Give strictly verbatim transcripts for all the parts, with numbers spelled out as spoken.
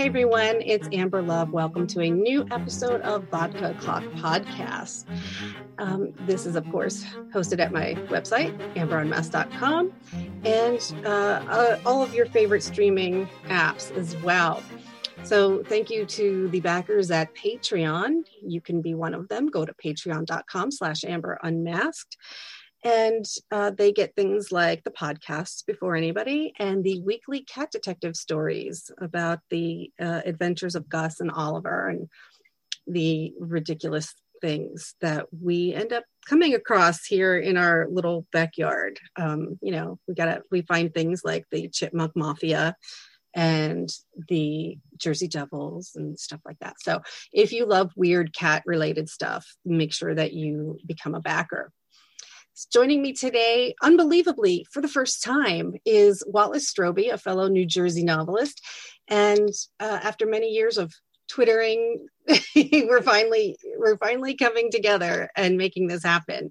Hey everyone, it's Amber Love. Welcome to a new episode of Vodka Clock Podcast. Um, this is, of course, hosted at my website, amber unmasked dot com, and uh, uh, all of your favorite streaming apps as well. So thank you to the backers at Patreon. You can be one of them. Go to patreon dot com slash amber unmasked. And uh, they get things like the podcasts before anybody and the weekly cat detective stories about the uh, adventures of Gus and Oliver and the ridiculous things that we end up coming across here in our little backyard. Um, you know, we gotta we find things like the Chipmunk Mafia and the Jersey Devils and stuff like that. So if you love weird cat related stuff, make sure that you become a backer. Joining me today, unbelievably, for the first time, is Wallace Stroby, a fellow New Jersey novelist. And uh, after many years of Twittering, we're finally we're finally coming together and making this happen.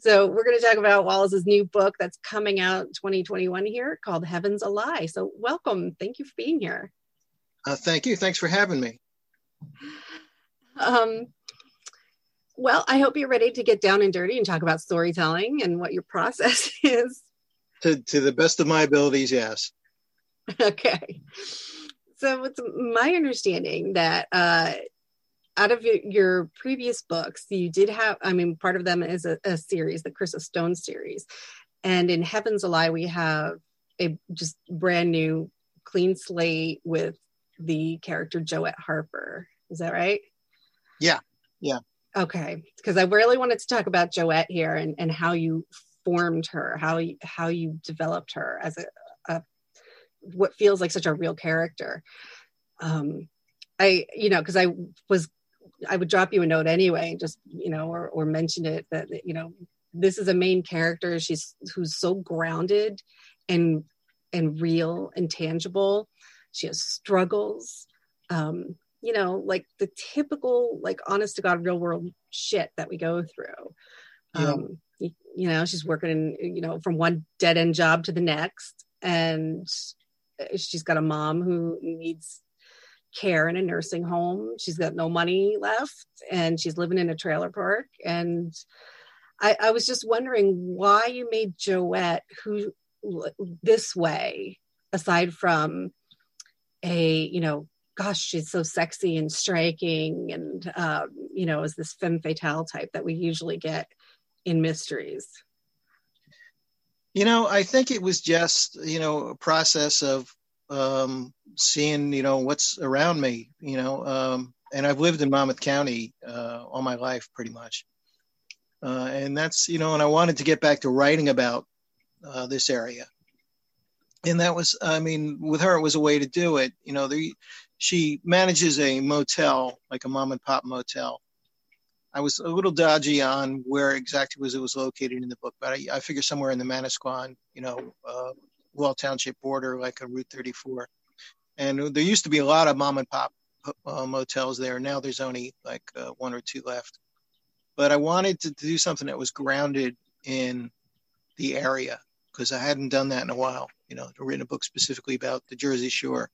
So we're going to talk about Wallace's new book that's coming out twenty twenty-one here called Heaven's a Lie. So welcome. Thank you for being here. Uh, thank you. Thanks for having me. Um. Well, I hope you're ready to get down and dirty and talk about storytelling and what your process is. To, to the best of my abilities, yes. Okay. So it's my understanding that uh, out of your, your previous books, you did have, I mean, part of them is a, a series, the Crystal Stone series. And in Heaven's a Lie, we have a just brand new clean slate with the character Joette Harper. Is that right? Yeah, yeah. Okay, because I really wanted to talk about Joette here and, and how you formed her, how you, how you developed her as a, a what feels like such a real character. Um, I, you know, because I was, I would drop you a note anyway, just, you know, or, or mention it that, you know, this is a main character. She's who's so grounded and, and real and tangible. She has struggles. Um, you know, like the typical, like honest to God, real world shit that we go through. Yeah. Um, you, you know, she's working, in, you know, from one dead end job to the next. And she's got a mom who needs care in a nursing home. She's got no money left and she's living in a trailer park. And I, I was just wondering why you made Joette who this way, aside from a, you know, gosh, she's so sexy and striking and, uh, you know, is this femme fatale type that we usually get in mysteries? You know, I think it was just, you know, a process of um, seeing, you know, what's around me, you know, um, and I've lived in Monmouth County uh, all my life, pretty much. Uh, and that's, you know, and I wanted to get back to writing about uh, this area. And that was, I mean, with her, it was a way to do it. You know, the she manages a motel, like a mom and pop motel. I was a little dodgy on where exactly was it was located in the book, but I, I figure somewhere in the Manasquan, you know, uh, Wall Township border, like a Route thirty-four. And there used to be a lot of mom and pop uh, motels there. Now there's only like uh, one or two left. But I wanted to do something that was grounded in the area because I hadn't done that in a while, you know, written a book specifically about the Jersey Shore.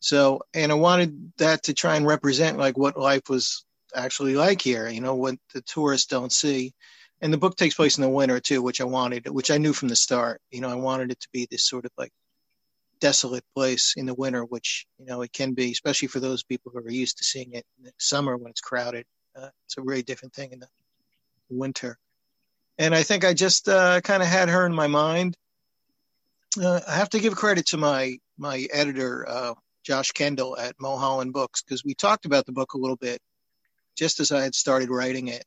So, and I wanted that to try and represent like what life was actually like here, you know, what the tourists don't see. And the book takes place in the winter too, which I wanted, which I knew from the start, you know, I wanted it to be this sort of like desolate place in the winter, which, you know, it can be, especially for those people who are used to seeing it in the summer when it's crowded. Uh, it's a really different thing in the winter. And I think I just uh, kind of had her in my mind. Uh, I have to give credit to my, my editor, uh, Josh Kendall at Mulholland Books, because we talked about the book a little bit just as I had started writing it.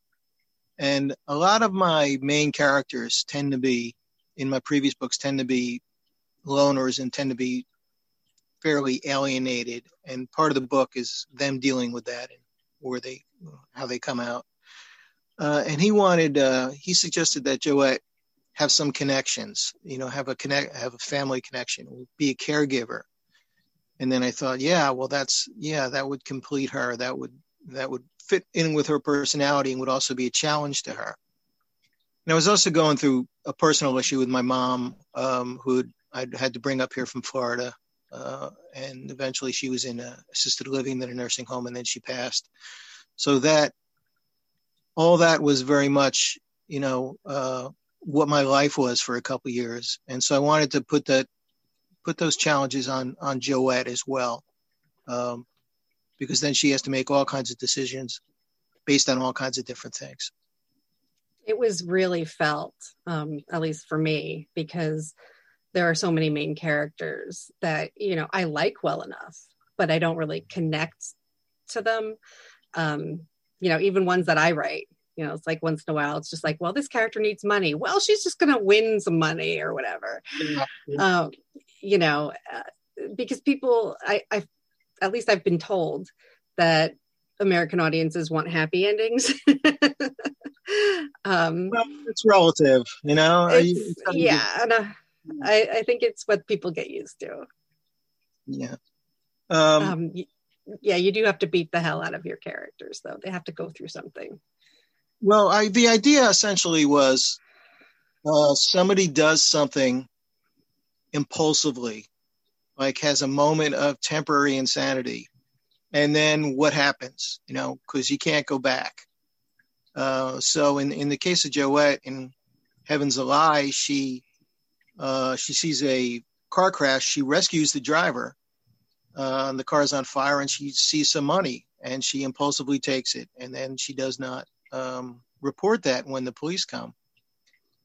And a lot of my main characters tend to be, in my previous books, tend to be loners and tend to be fairly alienated. And part of the book is them dealing with that and where they, how they come out. Uh, and he wanted, uh, he suggested that Joette have some connections, you know, have a connect, have a family connection, be a caregiver. And then I thought, yeah, well, that's, yeah, that would complete her. That would, that would fit in with her personality and would also be a challenge to her. And I was also going through a personal issue with my mom, um, who I'd had to bring up here from Florida. Uh, and eventually she was in a assisted living, then a nursing home, and then she passed. So that, all that was very much, you know, uh, what my life was for a couple of years. And so I wanted to put that, put those challenges on, on Joette as well. Um, because then she has to make all kinds of decisions based on all kinds of different things. It was really felt, um, at least for me, because there are so many main characters that, you know, I like well enough, but I don't really connect to them. Um, you know, even ones that I write, you know, it's like once in a while, it's just like, well, this character needs money. Well, she's just going to win some money or whatever. Yeah. Um, you know, uh, because people, I, I, at least I've been told that American audiences want happy endings. um, well, it's relative, you know? Are you, yeah. To... And, uh, I, I think it's what people get used to. Yeah. Um, um, yeah, you do have to beat the hell out of your characters, though. They have to go through something. Well, I, the idea essentially was uh, somebody does something impulsively, like has a moment of temporary insanity. And then what happens, you know, because you can't go back. Uh, so in, in the case of Joette in Heaven's a Lie, she... Uh, she sees a car crash. She rescues the driver, uh, and the car's on fire, and she sees some money, and she impulsively takes it, and then she does not um, report that when the police come.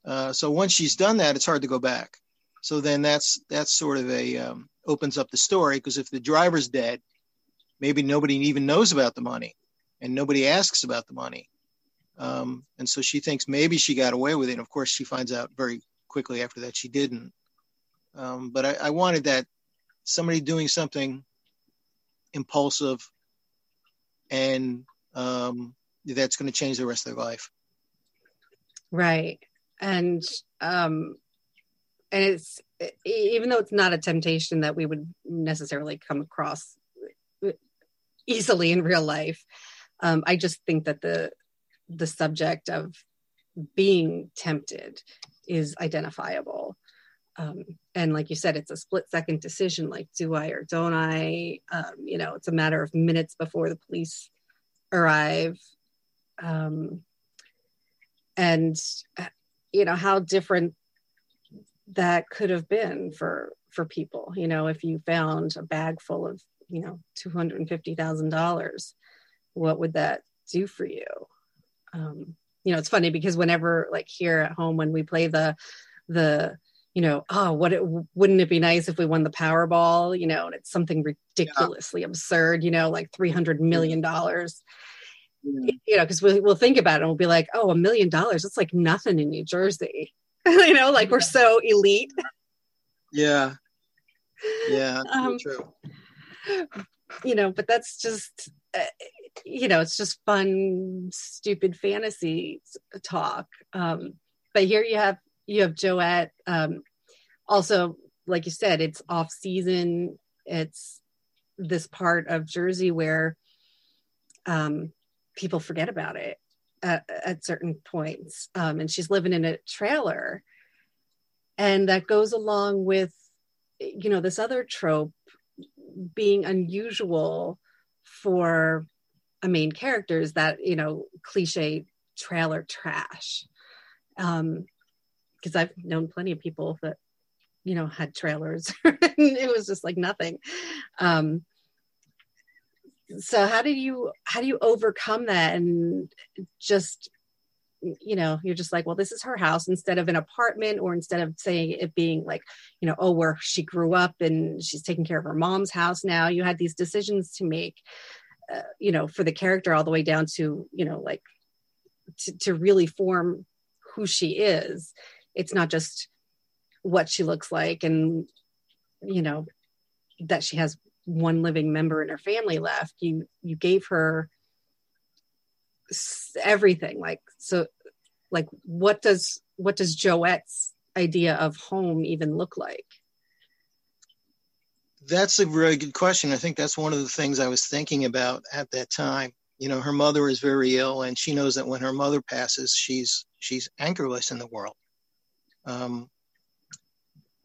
Uh, so once she's done that, it's hard to go back. So then that's that's sort of a um, opens up the story, because if the driver's dead, maybe nobody even knows about the money, and nobody asks about the money, um, and so she thinks maybe she got away with it. And of course, she finds out very quickly after that she didn't, um, but I, I wanted that somebody doing something impulsive and um, that's going to change the rest of their life. Right. And um, and it's, even though it's not a temptation that we would necessarily come across easily in real life, um, I just think that the the subject of being tempted is identifiable, um, and like you said, it's a split second decision, like do I or don't I, um, you know, it's a matter of minutes before the police arrive, um, and you know how different that could have been for for people, you know, if you found a bag full of, you know, two hundred fifty thousand dollars, what would that do for you? um You know, it's funny because whenever, like here at home, when we play the, the, you know, oh, what it, wouldn't it be nice if we won the Powerball? You know, and it's something ridiculously yeah. absurd. You know, like three hundred million dollars. Yeah. You know, because we, we'll think about it and we'll be like, oh, a million dollars. It's like nothing in New Jersey. You know, like we're so elite. Yeah. Yeah. Um, true. You know, but that's just. Uh, you know, it's just fun, stupid fantasy talk. Um, but here you have, you have Joette. Um, also, like you said, it's off season. It's this part of Jersey where um, people forget about it at, at certain points. Um, and she's living in a trailer. And that goes along with, you know, this other trope being unusual for a main character, is that, you know, cliche trailer trash. Um, because I've known plenty of people that, you know, had trailers and it was just like nothing. Um, so how do you, how do you overcome that? And just, you know, you're just like, well, this is her house, instead of an apartment, or instead of saying it being like, you know, oh, where she grew up and she's taking care of her mom's house now. You had these decisions to make, uh, you know, for the character, all the way down to, you know, like to, to really form who she is. It's not just what she looks like and, you know, that she has one living member in her family left. You, you gave her everything. Like, so like, what does, what does Joette's idea of home even look like? That's a really good question. I think that's one of the things I was thinking about at that time. You know, her mother is very ill, and she knows that when her mother passes, she's, she's anchorless in the world. Um,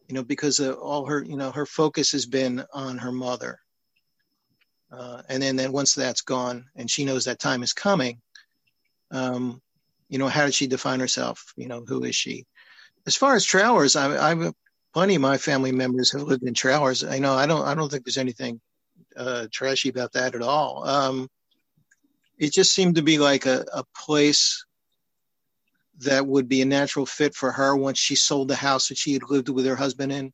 you know, because of all her, you know, her focus has been on her mother. Uh, and then, then once that's gone and she knows that time is coming, um, you know, how did she define herself? You know, who is she? As far as Trowers, I, I've plenty of my family members who lived in Trowers. I know I don't I don't think there's anything uh, trashy about that at all. Um, it just seemed to be like a, a place that would be a natural fit for her once she sold the house that she had lived with her husband in,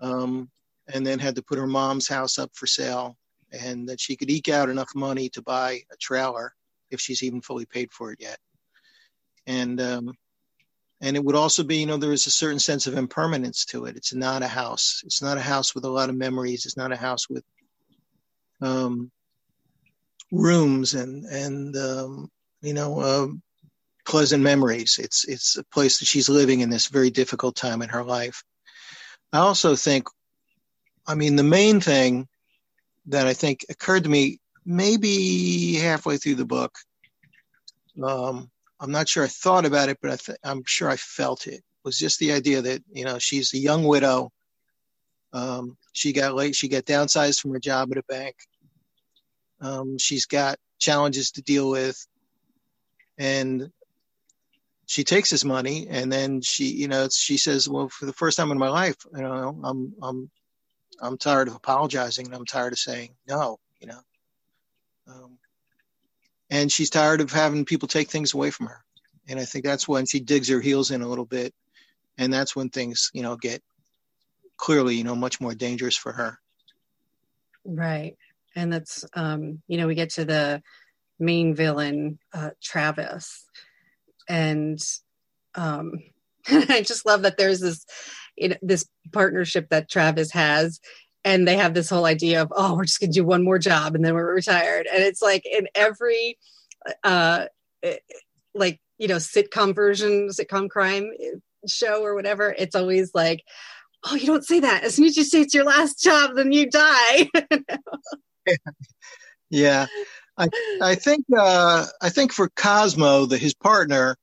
um, and then had to put her mom's house up for sale, and that she could eke out enough money to buy a trailer if she's even fully paid for it yet. And um, and it would also be, you know, there is a certain sense of impermanence to it. It's not a house. It's not a house with a lot of memories. It's not a house with um, rooms and, and um, you know, uh, pleasant memories. It's it's a place that she's living in this very difficult time in her life. I also think, I mean, the main thing that I think occurred to me maybe halfway through the book, um, I'm not sure I thought about it, but I th- I'm sure I felt it, was just the idea that, you know, she's a young widow. Um, she got late. She got downsized from her job at a bank. Um, she's got challenges to deal with, and she takes his money, and then she, you know, she says, well, for the first time in my life, you know, I'm, I'm, I'm tired of apologizing, and I'm tired of saying no, you know. Um, and she's tired of having people take things away from her. And I think that's when she digs her heels in a little bit. And that's when things, you know, get clearly, you know, much more dangerous for her. Right. And that's, um, you know, we get to the main villain, uh, Travis. And um, I just love that there's this, you know, this partnership that Travis has, and they have this whole idea of, oh, we're just going to do one more job and then we're retired. And it's like in every, uh, like, you know, sitcom version, sitcom crime show or whatever, it's always like, oh, you don't say that. As soon as you say it's your last job, then you die. Yeah. Yeah. I, I think, uh, I think for Cosmo, the, his partner,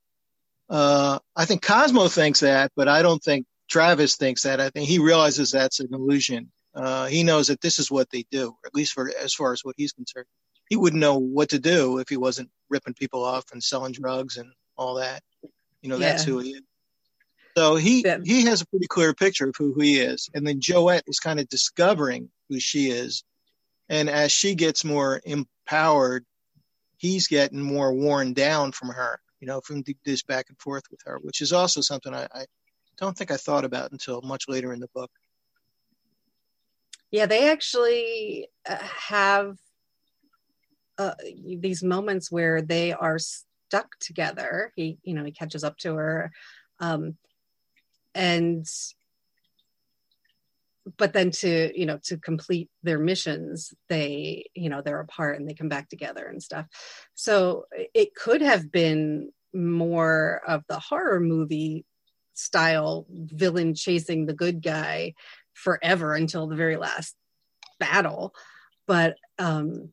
uh, I think Cosmo thinks that, but I don't think Travis thinks that. I think he realizes that's an illusion. Uh, he knows that this is what they do, at least for as far as what he's concerned. He wouldn't know what to do if he wasn't ripping people off and selling drugs and all that. You know, that's yeah. who he is. So he yeah. he has a pretty clear picture of who he is. And then Joette is kind of discovering who she is. And as she gets more empowered, he's getting more worn down from her, you know, from this back and forth with her, which is also something I, I don't think I thought about until much later in the book. Yeah, they actually have uh, these moments where they are stuck together. He, you know, he catches up to her, um, and but then to, you know, to complete their missions, they, you know, they're apart and they come back together and stuff. So it could have been more of the horror movie style villain chasing the good guy forever until the very last battle, but um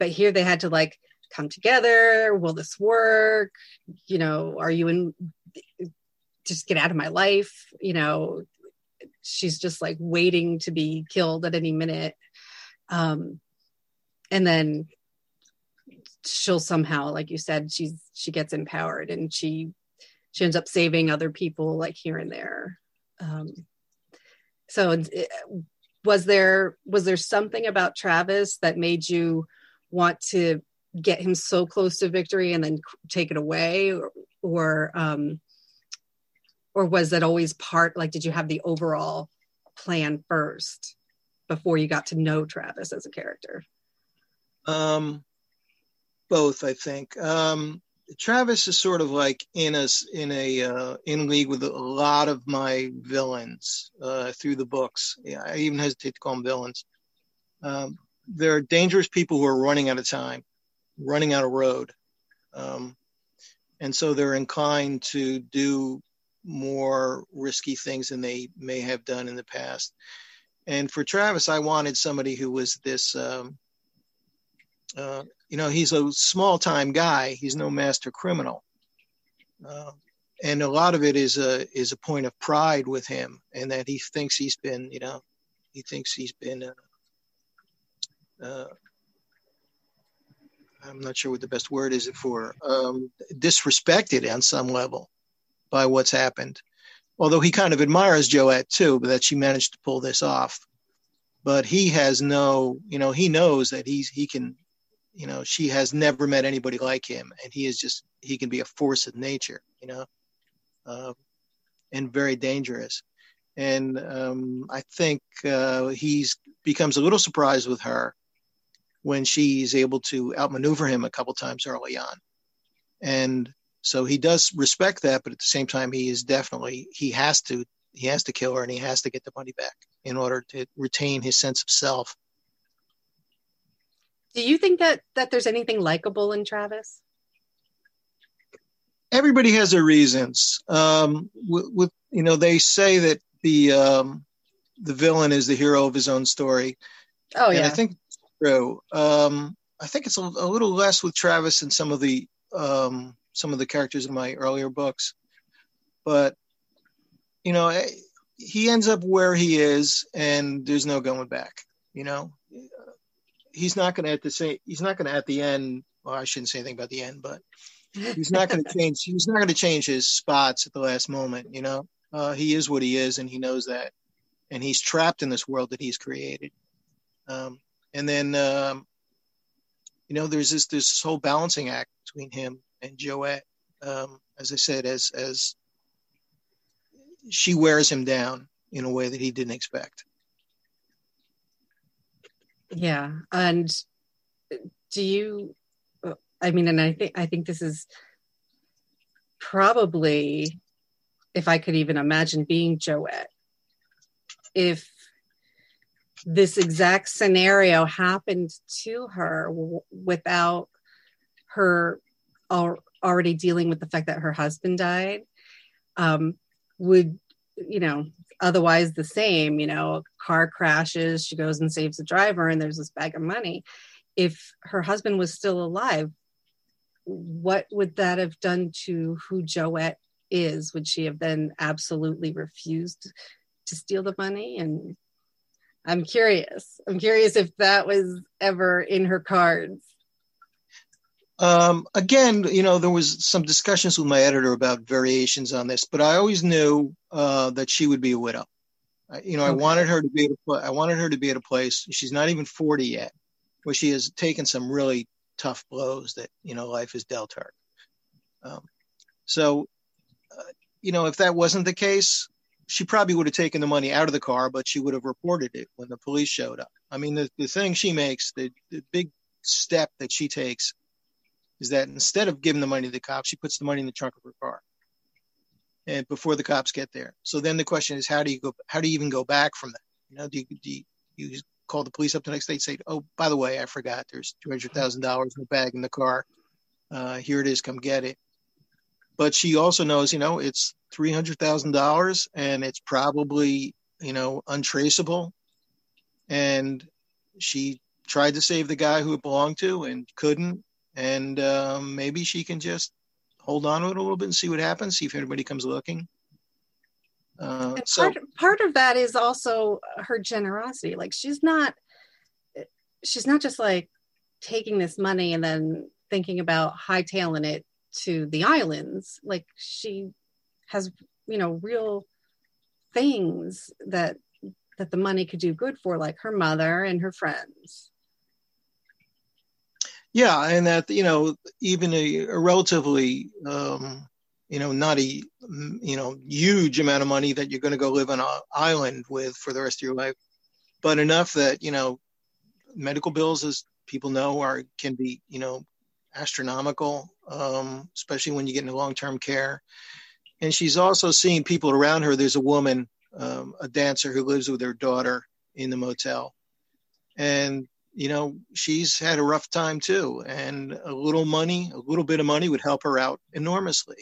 but here they had to like come together. Will this work? You know, are you in, just get out of my life, you know. She's just like waiting to be killed at any minute, um and then she'll somehow, like you said, she's she gets empowered, and she she ends up saving other people like here and there. um So was there was there something about Travis that made you want to get him so close to victory and then take it away, or or, um, or was that always part? Like, did you have the overall plan first before you got to know Travis as a character? Um, both, I think. Um, Travis is sort of like in a, in a uh, in league with a lot of my villains uh, through the books. Yeah, I even hesitate to call them villains. Um, there are dangerous people who are running out of time, running out of road. Um, and so they're inclined to do more risky things than they may have done in the past. And for Travis, I wanted somebody who was this... Um, uh, You know, he's a small-time guy. He's no master criminal. Uh, and a lot of it is a is a point of pride with him, and that he thinks he's been, you know, he thinks he's been. Uh, uh, I'm not sure what the best word is it for um, disrespected on some level by what's happened. Although he kind of admires Joette too, but that she managed to pull this off. But he has no, you know, he knows that he's he can, you know, she has never met anybody like him, and he is just he can be a force of nature, you know, uh, and very dangerous. And um, I think uh, he's becomes a little surprised with her when she's able to outmaneuver him a couple times early on, and so he does respect that, but at the same time, he is definitely, he has to, he has to kill her, and he has to get the money back in order to retain his sense of self. Do you think that, that there's anything likable in Travis? Everybody has their reasons. Um, with, with, you know, they say that the, um, the villain is the hero of his own story. Oh, yeah. And I think it's true. Um, I think it's a, a little less with Travis than some of the, um, some of the characters in my earlier books, but you know, he ends up where he is and there's no going back. You know, he's not going to have to say, he's not going to at the end, well, I shouldn't say anything about the end, but he's not going to change. He's not going to change his spots at the last moment. You know, uh, he is what he is and he knows that, and he's trapped in this world that he's created. Um, and then, um, you know, there's this, there's this whole balancing act between him and Joette, um, as I said, as as she wears him down in a way that he didn't expect. Yeah, and do you? I mean, and I think I think this is probably, if I could even imagine being Joette, if this exact scenario happened to her w- without her already dealing with the fact that her husband died, um, would, you know, otherwise the same, you know, car crashes, she goes and saves the driver and there's this bag of money. If her husband was still alive, what would that have done to who Joette is? Would she have then absolutely refused to steal the money? And I'm curious. I'm curious if that was ever in her cards. Um, again, you know, there was some discussions with my editor about variations on this, but I always knew uh, that she would be a widow. I, you know, okay. I wanted her to be at a, I wanted her to be at a place. She's not even forty yet, where she has taken some really tough blows that, you know, life has dealt her. Um, so, uh, you know, if that wasn't the case, she probably would have taken the money out of the car, but she would have reported it when the police showed up. I mean, the, the thing she makes, the, the big step that she takes, is that instead of giving the money to the cops, she puts the money in the trunk of her car, and before the cops get there. So then the question is, how do you go? How do you even go back from that? You know, do you, do you, you just call the police up the next day and say, "Oh, by the way, I forgot. There's two hundred thousand dollars in the bag in the car. Uh, here it is. Come get it." But she also knows, you know, it's three hundred thousand dollars, and it's probably, you know, untraceable, and she tried to save the guy who it belonged to and couldn't. And um, maybe she can just hold on to it a little bit and see what happens, see if anybody comes looking. Uh, and so part, part of that is also her generosity. Like she's not, she's not just like taking this money and then thinking about hightailing it to the islands. Like she has, you know, real things that that the money could do good for, like her mother and her friends. Yeah, and that, you know, even a, a relatively, um, you know, not a, you know, huge amount of money that you're going to go live on an island with for the rest of your life, but enough that, you know, medical bills, as people know, are can be, you know, astronomical, um, especially when you get into long-term care. And she's also seeing people around her. There's a woman, um, a dancer who lives with her daughter in the motel, and you know, she's had a rough time too, and a little money, a little bit of money would help her out enormously.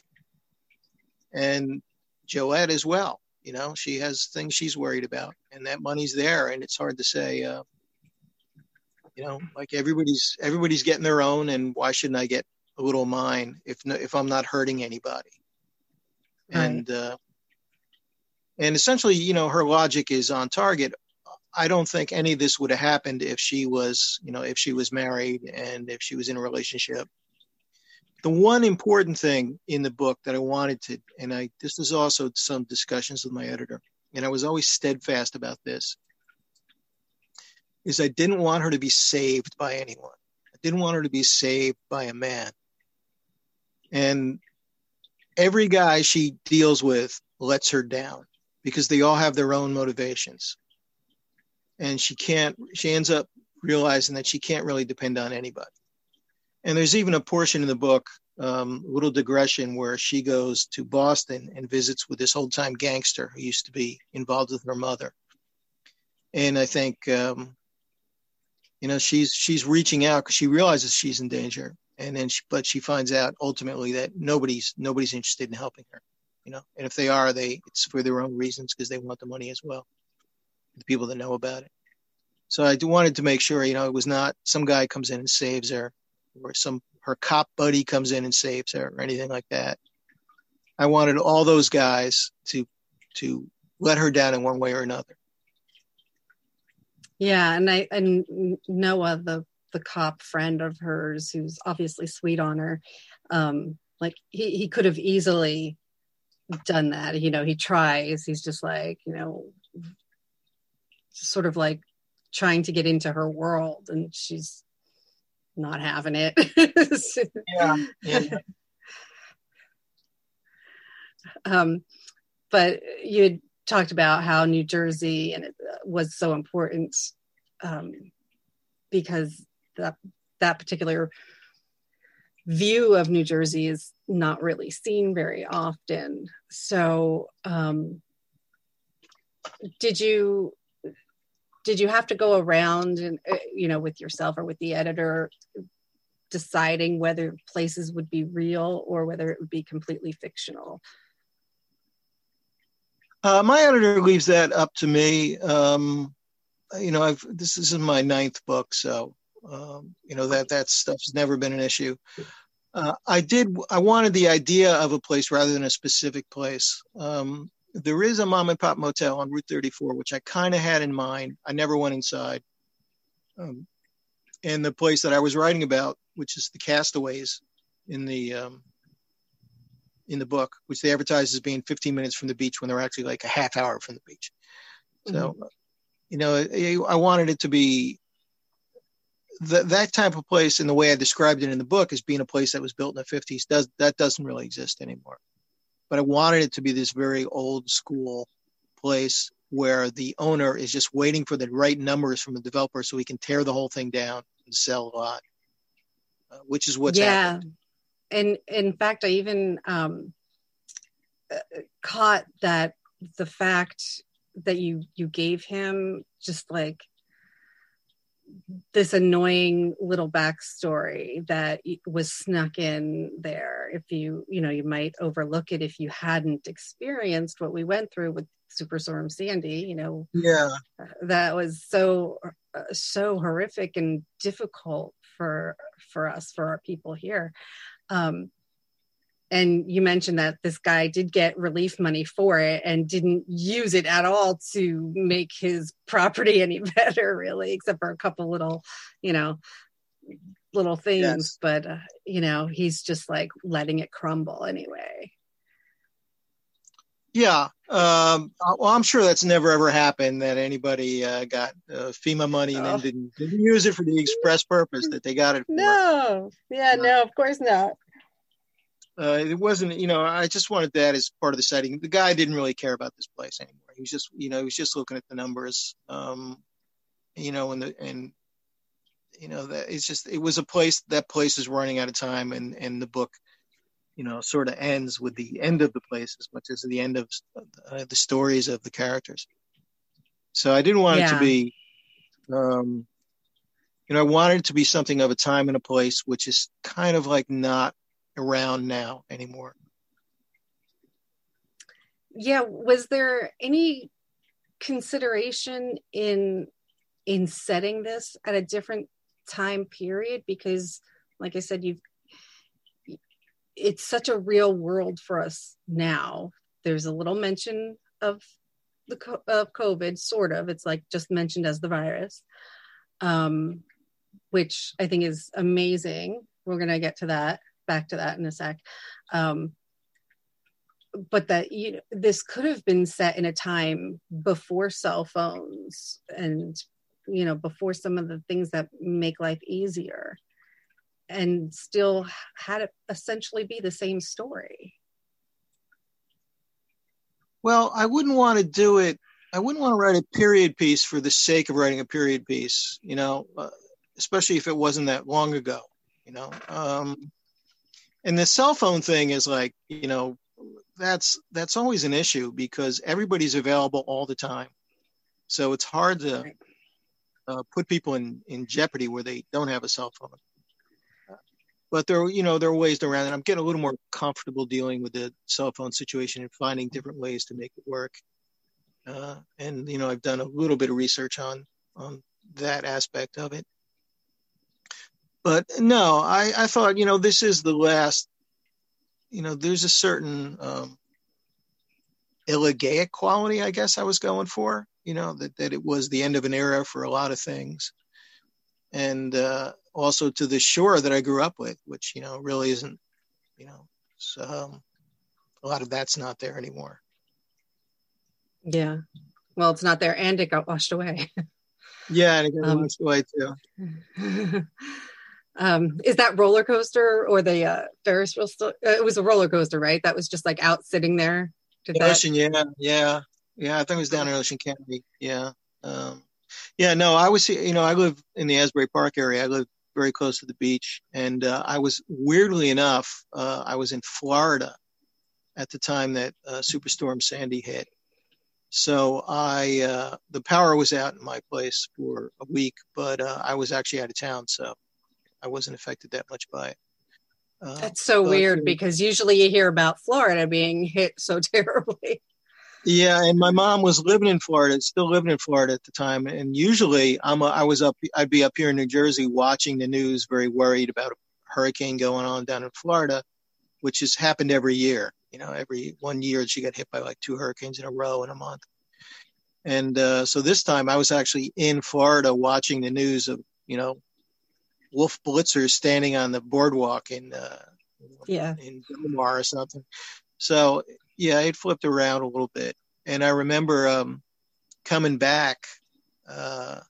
And Joette as well, you know, she has things she's worried about, and that money's there, and it's hard to say, uh, you know, like everybody's everybody's getting their own, and why shouldn't I get a little of mine if if I'm not hurting anybody? Right. And, uh, and essentially, you know, her logic is on target. I don't think any of this would have happened if she was, you know, if she was married and if she was in a relationship. The one important thing in the book that I wanted to, and I, this is also some discussions with my editor, and I was always steadfast about this, is I didn't want her to be saved by anyone. I didn't want her to be saved by a man. And every guy she deals with lets her down because they all have their own motivations. And she can't, she ends up realizing that she can't really depend on anybody. And there's even a portion in the book, um, a little digression, where she goes to Boston and visits with this old-time gangster who used to be involved with her mother. And I think, um, you know, she's she's reaching out because she realizes she's in danger. And then, she, but she finds out ultimately that nobody's nobody's interested in helping her, you know. And if they are, they it's for their own reasons because they want the money as well. The people that know about it. So I wanted to make sure, you know, it was not some guy comes in and saves her, or some her cop buddy comes in and saves her, or anything like that. I wanted all those guys to to let her down in one way or another. Yeah, and I and Noah, the the cop friend of hers, who's obviously sweet on her, um, like he he could have easily done that. You know, he tries. He's just like, you know, sort of like trying to get into her world, and she's not having it. yeah, yeah. Um, but you had talked about how New Jersey and it was so important um, because that that particular view of New Jersey is not really seen very often. So, um, did you? Did you have to go around and, you know, with yourself or with the editor deciding whether places would be real or whether it would be completely fictional? Uh, my editor leaves that up to me. Um, you know, I've, this is my ninth book. So, um, you know, that, that stuff's never been an issue. Uh, I did, I wanted the idea of a place rather than a specific place. Um, There is a mom and pop motel on Route thirty-four, which I kind of had in mind. I never went inside. Um, and the place that I was writing about, which is the Castaways in the um, in the book, which they advertise as being fifteen minutes from the beach when they're actually like a half hour from the beach. So, mm-hmm. you know, I wanted it to be th- that type of place. And the way I described it in the book as being a place that was built in the fifties, does, that doesn't really exist anymore. But I wanted it to be this very old school place where the owner is just waiting for the right numbers from the developer so he can tear the whole thing down and sell a lot, uh, which is what's yeah. happened. And in fact, I even um, caught that the fact that you, you gave him just like this annoying little backstory that was snuck in there. If you, you know, you might overlook it if you hadn't experienced what we went through with Superstorm Sandy, you know, yeah, that was so, so horrific and difficult for, for us, for our people here. Um, and you mentioned that this guy did get relief money for it and didn't use it at all to make his property any better, really, except for a couple little, you know, little things. Yes. But, uh, you know, he's just like letting it crumble anyway. Yeah. Um, well, I'm sure that's never, ever happened that anybody uh, got uh, FEMA money and oh. then didn't, didn't use it for the express purpose that they got it for. No. Yeah, no, of course not. Uh, it wasn't, you know, I just wanted that as part of the setting. The guy didn't really care about this place anymore. He was just, you know, he was just looking at the numbers, um, you know, and, the, and you know, that it's just, it was a place, that place is running out of time. And, and the book, you know, sort of ends with the end of the place as much as the end of uh, the stories of the characters. So I didn't want yeah. it to be, um, you know, I wanted it to be something of a time and a place, which is kind of like not around now anymore. Yeah. Was there any consideration in in setting this at a different time period? Because like I said, you've it's such a real world for us now. There's a little mention of the of COVID, sort of. It's like just mentioned as the virus, um, which I think is amazing. We're going to get to that, back to that in a sec. Um, but that, you know, this could have been set in a time before cell phones and, you know, before some of the things that make life easier, and still had it essentially be the same story. Well, I wouldn't want to do it. I wouldn't want to write a period piece for the sake of writing a period piece, you know, uh, especially if it wasn't that long ago, you know. Um, and the cell phone thing is like, you know, that's that's always an issue because everybody's available all the time. So it's hard to uh, put people in, in jeopardy where they don't have a cell phone. But there, you know, there are ways around it. I'm getting a little more comfortable dealing with the cell phone situation and finding different ways to make it work. Uh, and, you know, I've done a little bit of research on, on that aspect of it. But no, I, I thought, you know, this is the last, you know, there's a certain um, elegiac quality, I guess I was going for, you know, that, that it was the end of an era for a lot of things. And uh, also to the shore that I grew up with, which, you know, really isn't, you know, so, um, a lot of that's not there anymore. Yeah. Well, it's not there, and it got washed away. Yeah, and it got um, washed away too. um, is that roller coaster or the uh, Ferris wheel? Still, uh, it was a roller coaster, right? That was just like out sitting there. Did the ocean, that- yeah, yeah, yeah. I think it was down in Ocean County. Yeah. Um, Yeah, no, I was, you know, I live in the Asbury Park area. I live very close to the beach. And uh, I was, weirdly enough, uh, I was in Florida at the time that uh, Superstorm Sandy hit. So I, uh, the power was out in my place for a week, but uh, I was actually out of town. So I wasn't affected that much by it. Uh, That's so but, weird because usually you hear about Florida being hit so terribly. Yeah, and my mom was living in Florida, still living in Florida at the time. And usually, I'm a, I was up, I'd be up here in New Jersey watching the news, very worried about a hurricane going on down in Florida, which has happened every year. You know, every one year she got hit by like two hurricanes in a row in a month. And uh, so this time, I was actually in Florida watching the news of, you know, wolf blitzers standing on the boardwalk in uh, yeah in Delmar or something. So. Yeah, it flipped around a little bit. And I remember um, coming back. Uh,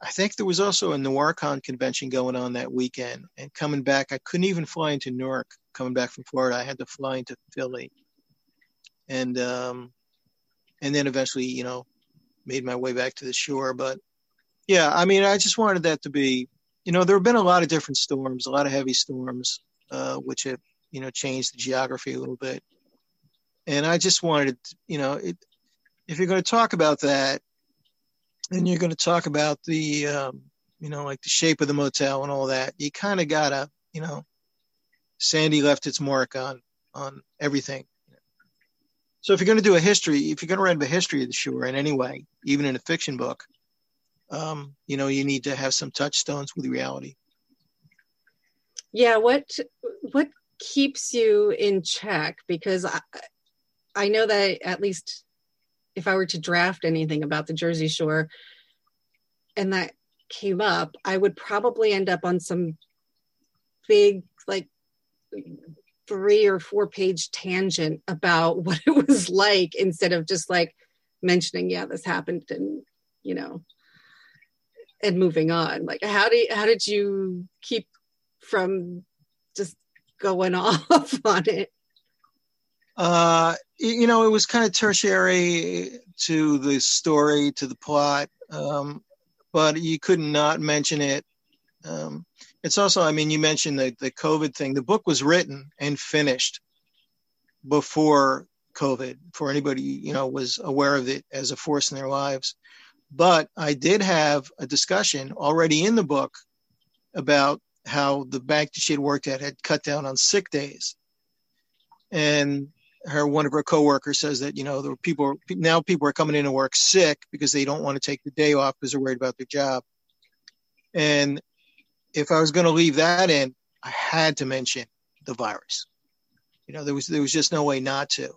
I think there was also a NoirCon convention going on that weekend. And coming back, I couldn't even fly into Newark. Coming back from Florida, I had to fly into Philly. And um, and then eventually, you know, made my way back to the shore. But, yeah, I mean, I just wanted that to be, you know, there have been a lot of different storms, a lot of heavy storms, uh, which have, you know, changed the geography a little bit. And I just wanted, you know, it, if you're going to talk about that, and you're going to talk about the, um, you know, like the shape of the motel and all that, you kind of got to, you know, Sandy left its mark on on everything. So if you're going to do a history, if you're going to write a history of the shore in any way, even in a fiction book, um, you know, you need to have some touchstones with reality. Yeah. What what keeps you in check? Because I. I know that at least if I were to draft anything about the Jersey Shore and that came up, I would probably end up on some big, like three or four page tangent about what it was like instead of just like mentioning, yeah, this happened and, you know, and moving on. Like, how do you, how did you keep from just going off on it? Uh, you know, it was kind of tertiary to the story, to the plot, um, but you could not mention it. Um, it's also, I mean, you mentioned the, the COVID thing. The book was written and finished before COVID, before anybody, you know, was aware of it as a force in their lives. But I did have a discussion already in the book about how the bank that she had worked at had cut down on sick days. And her, one of her coworkers says that, you know, there were people, now people are coming in to work sick because they don't want to take the day off because they're worried about their job. And if I was going to leave that in, I had to mention the virus. you know, there was there was just no way not to,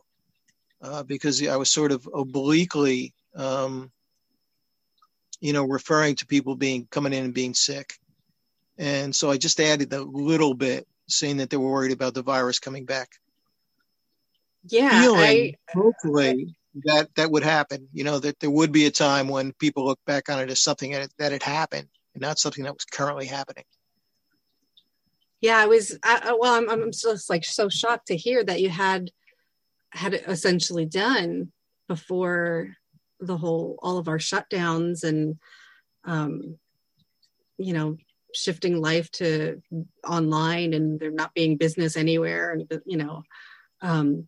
uh, because I was sort of obliquely, um, you know, referring to people being coming in and being sick. And so I just added a little bit, saying that they were worried about the virus coming back. Yeah, feeling, I, hopefully I, that that would happen. You know, that there would be a time when people look back on it as something that, that had happened and not something that was currently happening. Yeah, I was. I, I, well, I'm I'm just like so shocked to hear that you had had it essentially done before the whole all of our shutdowns and um, you know, shifting life to online and there not being business anywhere and you know. Um,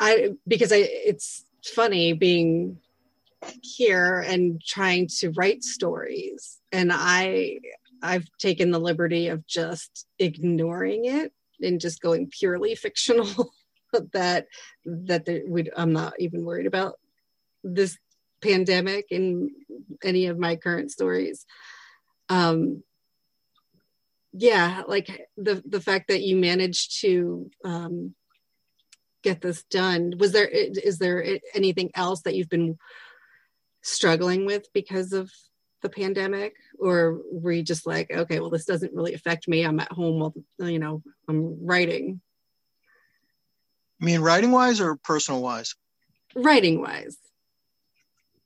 I, because I, it's funny being here and trying to write stories, and I, I've taken the liberty of just ignoring it and just going purely fictional. that that there, we'd, I'm not even worried about this pandemic in any of my current stories. Um, yeah, like the the fact that you managed to um, get this done. Was there is there anything else that you've been struggling with because of the pandemic, or were you just like, okay, well, this doesn't really affect me. I'm at home while, you know, I'm writing. I mean, writing wise or personal wise? Writing wise.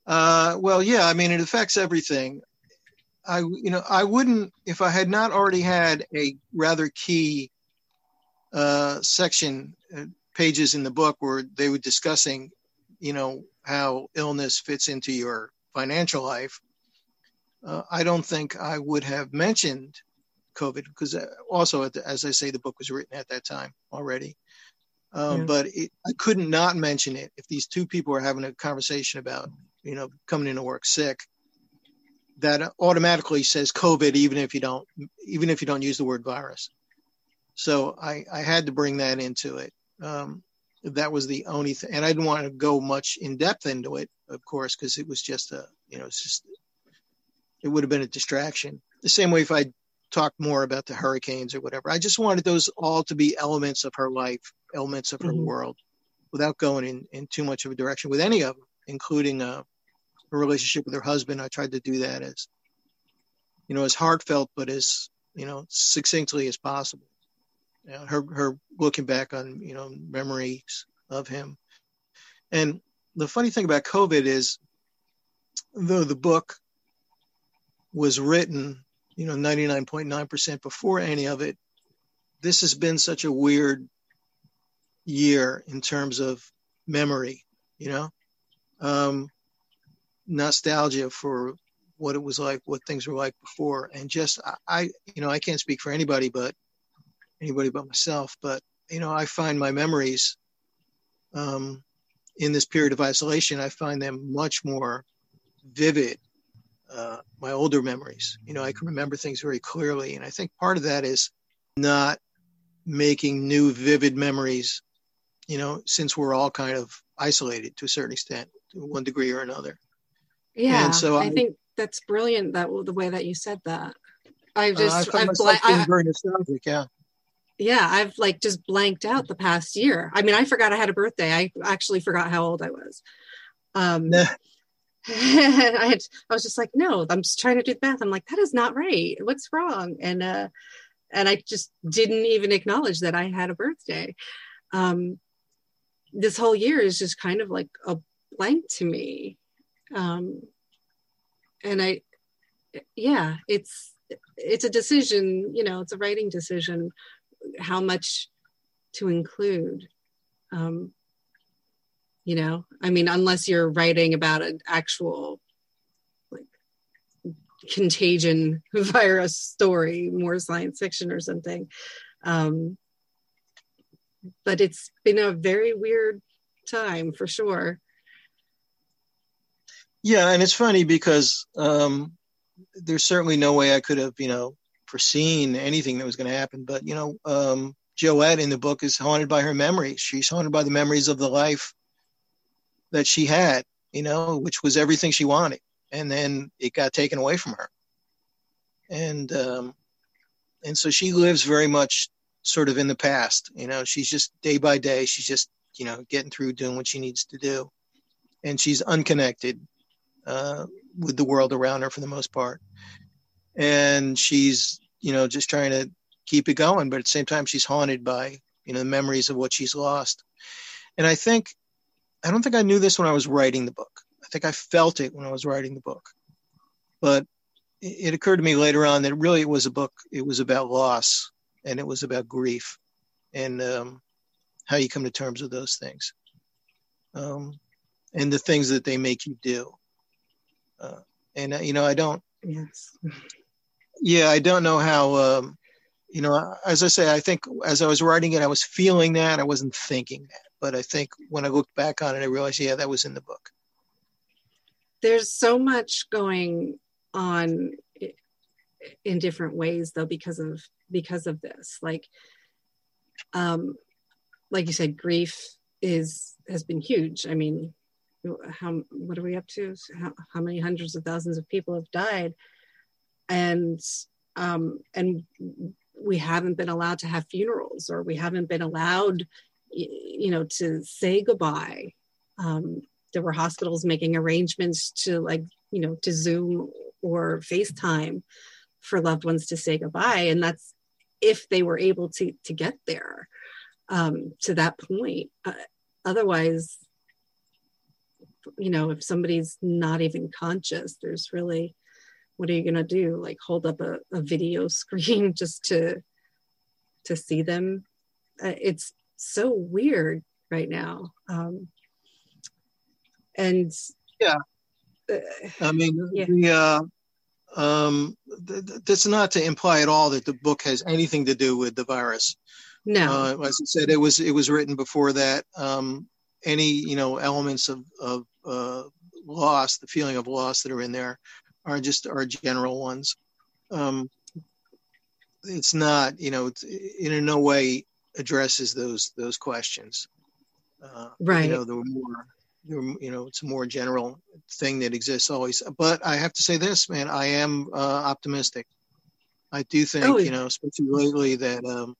Uh, well, yeah, I mean, it affects everything. I, you know, I wouldn't, if I had not already had a rather key uh, section, uh, pages in the book where they were discussing, you know, how illness fits into your financial life. Uh, I don't think I would have mentioned COVID because also, at the, as I say, the book was written at that time already. Um, yeah. But it, I couldn't not mention it if these two people are having a conversation about, you know, coming into work sick. That automatically says COVID, even if you don't, even if you don't use the word virus. So I, I had to bring that into it. Um, that was the only thing, and I didn't want to go much in depth into it, of course, because it was just a, you know, it's just it would have been a distraction. The same way if I talked more about the hurricanes or whatever, I just wanted those all to be elements of her life, elements of her mm-hmm. world, without going in, in too much of a direction with any of them, including uh, her relationship with her husband. I tried to do that as, you know, as heartfelt, but as, you know, succinctly as possible. You know, her her looking back on, you know, memories of him. And the funny thing about COVID is, though the book was written, you know, ninety-nine point nine percent before any of it, this has been such a weird year in terms of memory, you know, um, nostalgia for what it was like, what things were like before. And just, I, I, you know, I can't speak for anybody, but anybody but myself, but, you know, I find my memories um, in this period of isolation, I find them much more vivid. Uh, my older memories, you know, I can remember things very clearly. And I think part of that is not making new vivid memories, you know, since we're all kind of isolated to a certain extent, to one degree or another. Yeah. And so I, I think that's brilliant. That the way that you said that, I've just, uh, I I've bla- I, very nostalgic, yeah. Yeah. I've like just blanked out the past year. I mean, I forgot I had a birthday. I actually forgot how old I was. Um, I had, I was just like, no, I'm just trying to do the math. I'm like, that is not right. What's wrong? And, uh, and I just didn't even acknowledge that I had a birthday. Um, this whole year is just kind of like a blank to me. Um, and I, yeah, it's, it's a decision, you know, it's a writing decision, how much to include, um, you know, I mean, unless you're writing about an actual like contagion virus story, more science fiction or something. Um, but it's been a very weird time for sure. Yeah. And it's funny because um, there's certainly no way I could have, you know, foreseen anything that was going to happen. But, you know, um, Joette in the book is haunted by her memories. She's haunted by the memories of the life that she had, you know, which was everything she wanted. And then it got taken away from her. And, um, and so she lives very much sort of in the past. You know, she's just day by day, she's just, you know, getting through, doing what she needs to do. And she's unconnected uh, with the world around her for the most part. And she's, you know, just trying to keep it going. But at the same time, she's haunted by, you know, the memories of what she's lost. And I think, I don't think I knew this when I was writing the book. I think I felt it when I was writing the book. But it occurred to me later on that really it was a book. It was about loss and it was about grief and um, how you come to terms with those things um, and the things that they make you do. Uh, and, uh, you know, I don't. Yes. Yeah, I don't know how, um, you know, as I say, I think as I was writing it, I was feeling that. I wasn't thinking that. But I think when I looked back on it, I realized, yeah, that was in the book. There's so much going on in different ways, though, because of because of this. Like, um, like you said, grief is has been huge. I mean, how what are we up to? How, how many hundreds of thousands of people have died, and um, and we haven't been allowed to have funerals, or we haven't been allowed, you know, to say goodbye. Um, there were hospitals making arrangements to, like, you know, to Zoom or FaceTime for loved ones to say goodbye. And that's if they were able to, to get there um, to that point. Uh, otherwise, you know, if somebody's not even conscious, there's really, what are you going to do? Like hold up a, a video screen just to, to see them. Uh, it's so weird right now. Um, and yeah, uh, I mean, yeah. The, uh, um, th- th- that's not to imply at all that the book has anything to do with the virus. No, uh, as I said, it was it was written before that. Um, any you know elements of of uh, loss, the feeling of loss that are in there, are just are general ones. Um, it's not you know it's, it in no way addresses those those questions. Uh, right. You know, there were more. You know, it's a more general thing that exists always. But I have to say this, man, I am uh, optimistic. I do think, oh, yeah. you know, especially lately that, um,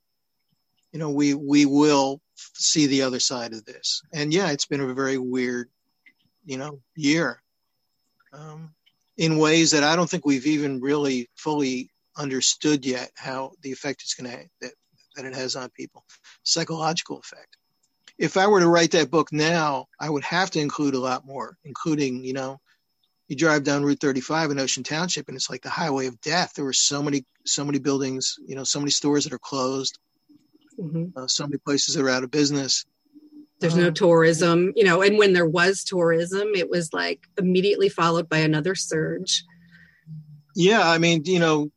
you know, we we will see the other side of this. And yeah, it's been a very weird, you know, year um, in ways that I don't think we've even really fully understood yet how the effect it's going to that that it has on people, psychological effect. If I were to write that book now, I would have to include a lot more, including, you know, you drive down Route thirty-five in Ocean Township and it's like the highway of death. There were so many, so many buildings, you know, so many stores that are closed, mm-hmm. uh, so many places that are out of business. There's um, no tourism, you know, and when there was tourism, it was like immediately followed by another surge. Yeah. I mean, you know,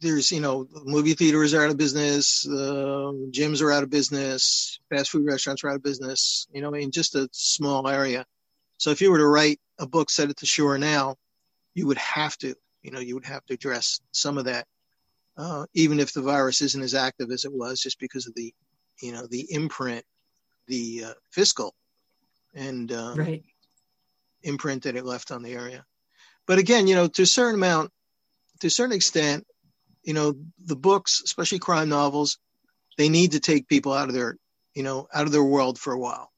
there's, you know, movie theaters are out of business, uh, gyms are out of business, fast food restaurants are out of business, you know, in just a small area. So if you were to write a book set at the shore now, you would have to, you know, you would have to address some of that, uh, even if the virus isn't as active as it was, just because of the, you know, the imprint, the uh, fiscal and um, right. imprint that it left on the area. But again, you know, to a certain amount, to a certain extent, you know, the books, especially crime novels, they need to take people out of their, you know, out of their world for a while.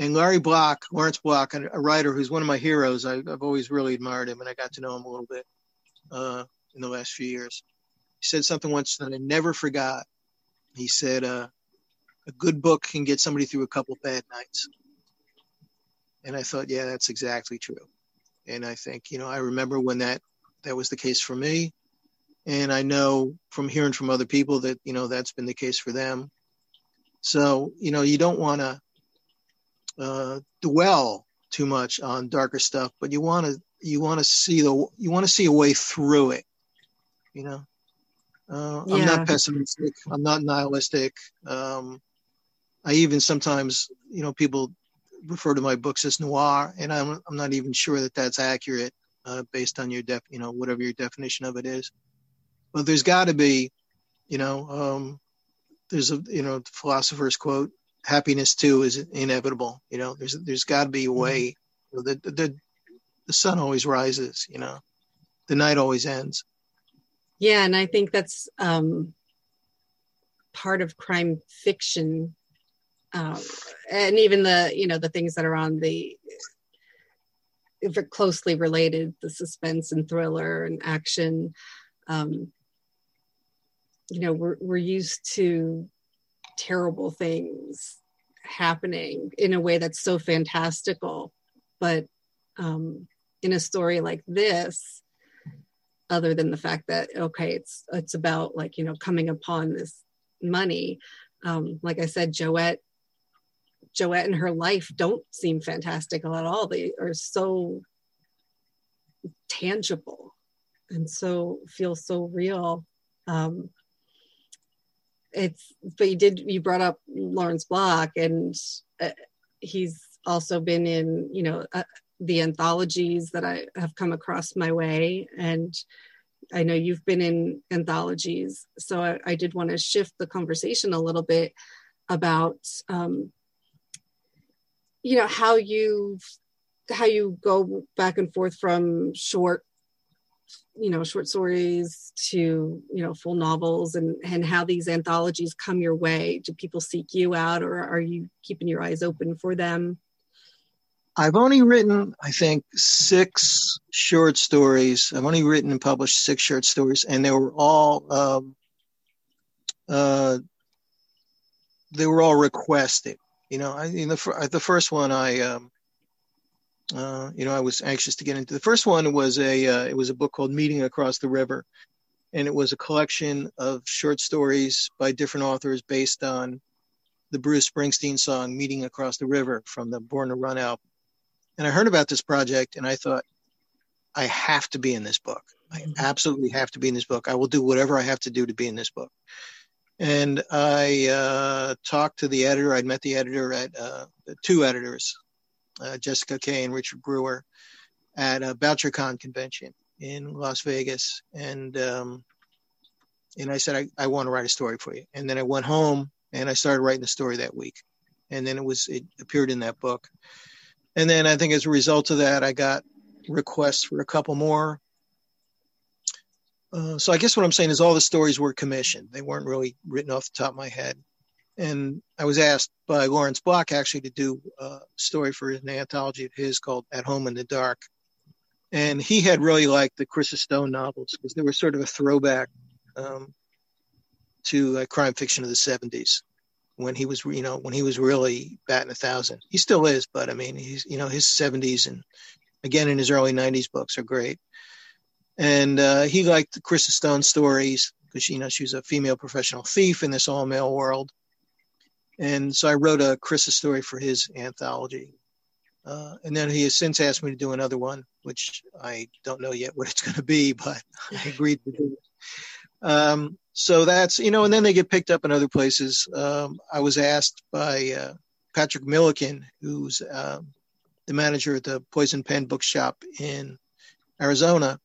And Larry Block, Lawrence Block, a writer who's one of my heroes, I, I've always really admired him, and I got to know him a little bit uh, in the last few years. He said something once that I never forgot. He said, uh, a good book can get somebody through a couple of bad nights. And I thought, yeah, that's exactly true. And I think, you know, I remember when that, that was the case for me. And I know from hearing from other people that, you know, that's been the case for them. So, you know, you don't want to uh, dwell too much on darker stuff, but you want to, you want to see the, you want to see a way through it. You know, uh, yeah. I'm not pessimistic. I'm not nihilistic. Um, I even sometimes, you know, people refer to my books as noir, and I'm, I'm not even sure that that's accurate uh, based on your def, you know, whatever your definition of it is. But there's got to be, you know, um, there's a, you know, the philosopher's quote, happiness too is inevitable. You know, there's there's got to be a way. You know, the, the the sun always rises, you know, the night always ends. Yeah. And I think that's um, part of crime fiction, um, and even the, you know, the things that are on the, if they're closely related, the suspense and thriller and action, um, you know, we're, we're used to terrible things happening in a way that's so fantastical, but um, in a story like this, other than the fact that, okay, it's it's about, like, you know, coming upon this money. Um, like I said, Joette, Joette and her life don't seem fantastical at all. They are so tangible and so feel so real. Um, it's, but you did, you brought up Lawrence Block, and uh, he's also been in, you know, uh, the anthologies that I have come across my way. And I know you've been in anthologies. So I, I did want to shift the conversation a little bit about, um, you know, how you, how you go back and forth from short, you know, short stories to, you know, full novels, and, and how these anthologies come your way. Do people seek you out, or are you keeping your eyes open for them? I've only written, I think, six short stories. I've only written and published six short stories, and they were all um, uh, they were all requested. You know, I, in the the first one, I um, uh, you know, I was anxious to get into. The first one was a uh, it was a book called Meeting Across the River, and it was a collection of short stories by different authors based on the Bruce Springsteen song Meeting Across the River from the Born to Run album. And I heard about this project and I thought, I have to be in this book. I absolutely have to be in this book. I will do whatever I have to do to be in this book. And I uh, talked to the editor. I'd met the editor at uh, the two editors, uh, Jessica Kay and Richard Brewer, at a BoucherCon convention in Las Vegas. And um, and I said, I, I want to write a story for you. And then I went home and I started writing the story that week. And then it was, it appeared in that book. And then I think as a result of that, I got requests for a couple more. Uh, so I guess what I'm saying is all the stories were commissioned. They weren't really written off the top of my head. And I was asked by Lawrence Block actually to do a story for an anthology of his called At Home in the Dark. And he had really liked the Chris Stone novels because they were sort of a throwback um, to uh, crime fiction of the seventies, when he was, you know, when he was really batting a thousand. He still is, but I mean, he's, you know, his seventies and again in his early nineties books are great. And uh, he liked the Crystal Stone stories because, you know, she was a female professional thief in this all male world. And so I wrote a Crystal story for his anthology. Uh, and then he has since asked me to do another one, which I don't know yet what it's going to be, but I agreed to do it. Um, So that's, you know, and then they get picked up in other places. Um, I was asked by uh, Patrick Milliken, who's uh, the manager at the Poison Pen Bookshop in Arizona.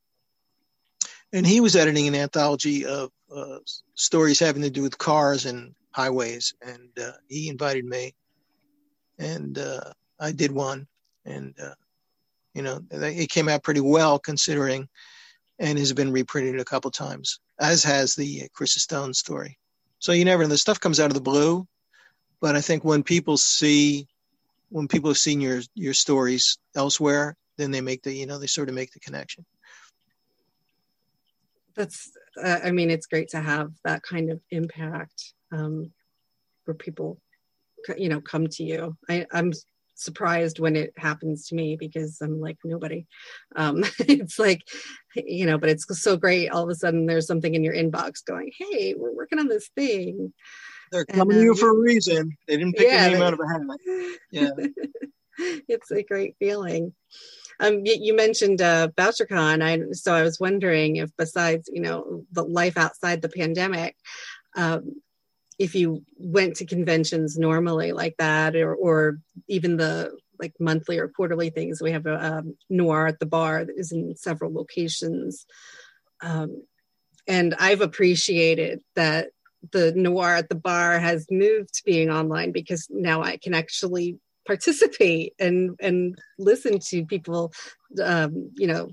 And he was editing an anthology of uh, stories having to do with cars and highways. And uh, he invited me and uh, I did one. And, uh, you know, it came out pretty well considering, and has been reprinted a couple times, as has the Chris Stone story. So you never know, the stuff comes out of the blue, but I think when people see, when people have seen your, your stories elsewhere, then they make the, you know, they sort of make the connection. That's, uh, I mean, it's great to have that kind of impact um, where people, you know, come to you. I, I'm surprised when it happens to me because I'm like nobody. Um, it's like, you know, but it's so great. All of a sudden, there's something in your inbox going, "Hey, we're working on this thing." They're coming to you for a reason. They didn't pick yeah, your name out of a hat. Yeah, it's a great feeling. Um, you, you mentioned uh, BoucherCon, I so I was wondering if, besides, you know, the life outside the pandemic, um, if you went to conventions normally like that, or, or even the like monthly or quarterly things. We have a um, Noir at the Bar that is in several locations. Um, and I've appreciated that the Noir at the Bar has moved to being online because now I can actually participate and, and listen to people, um, you know,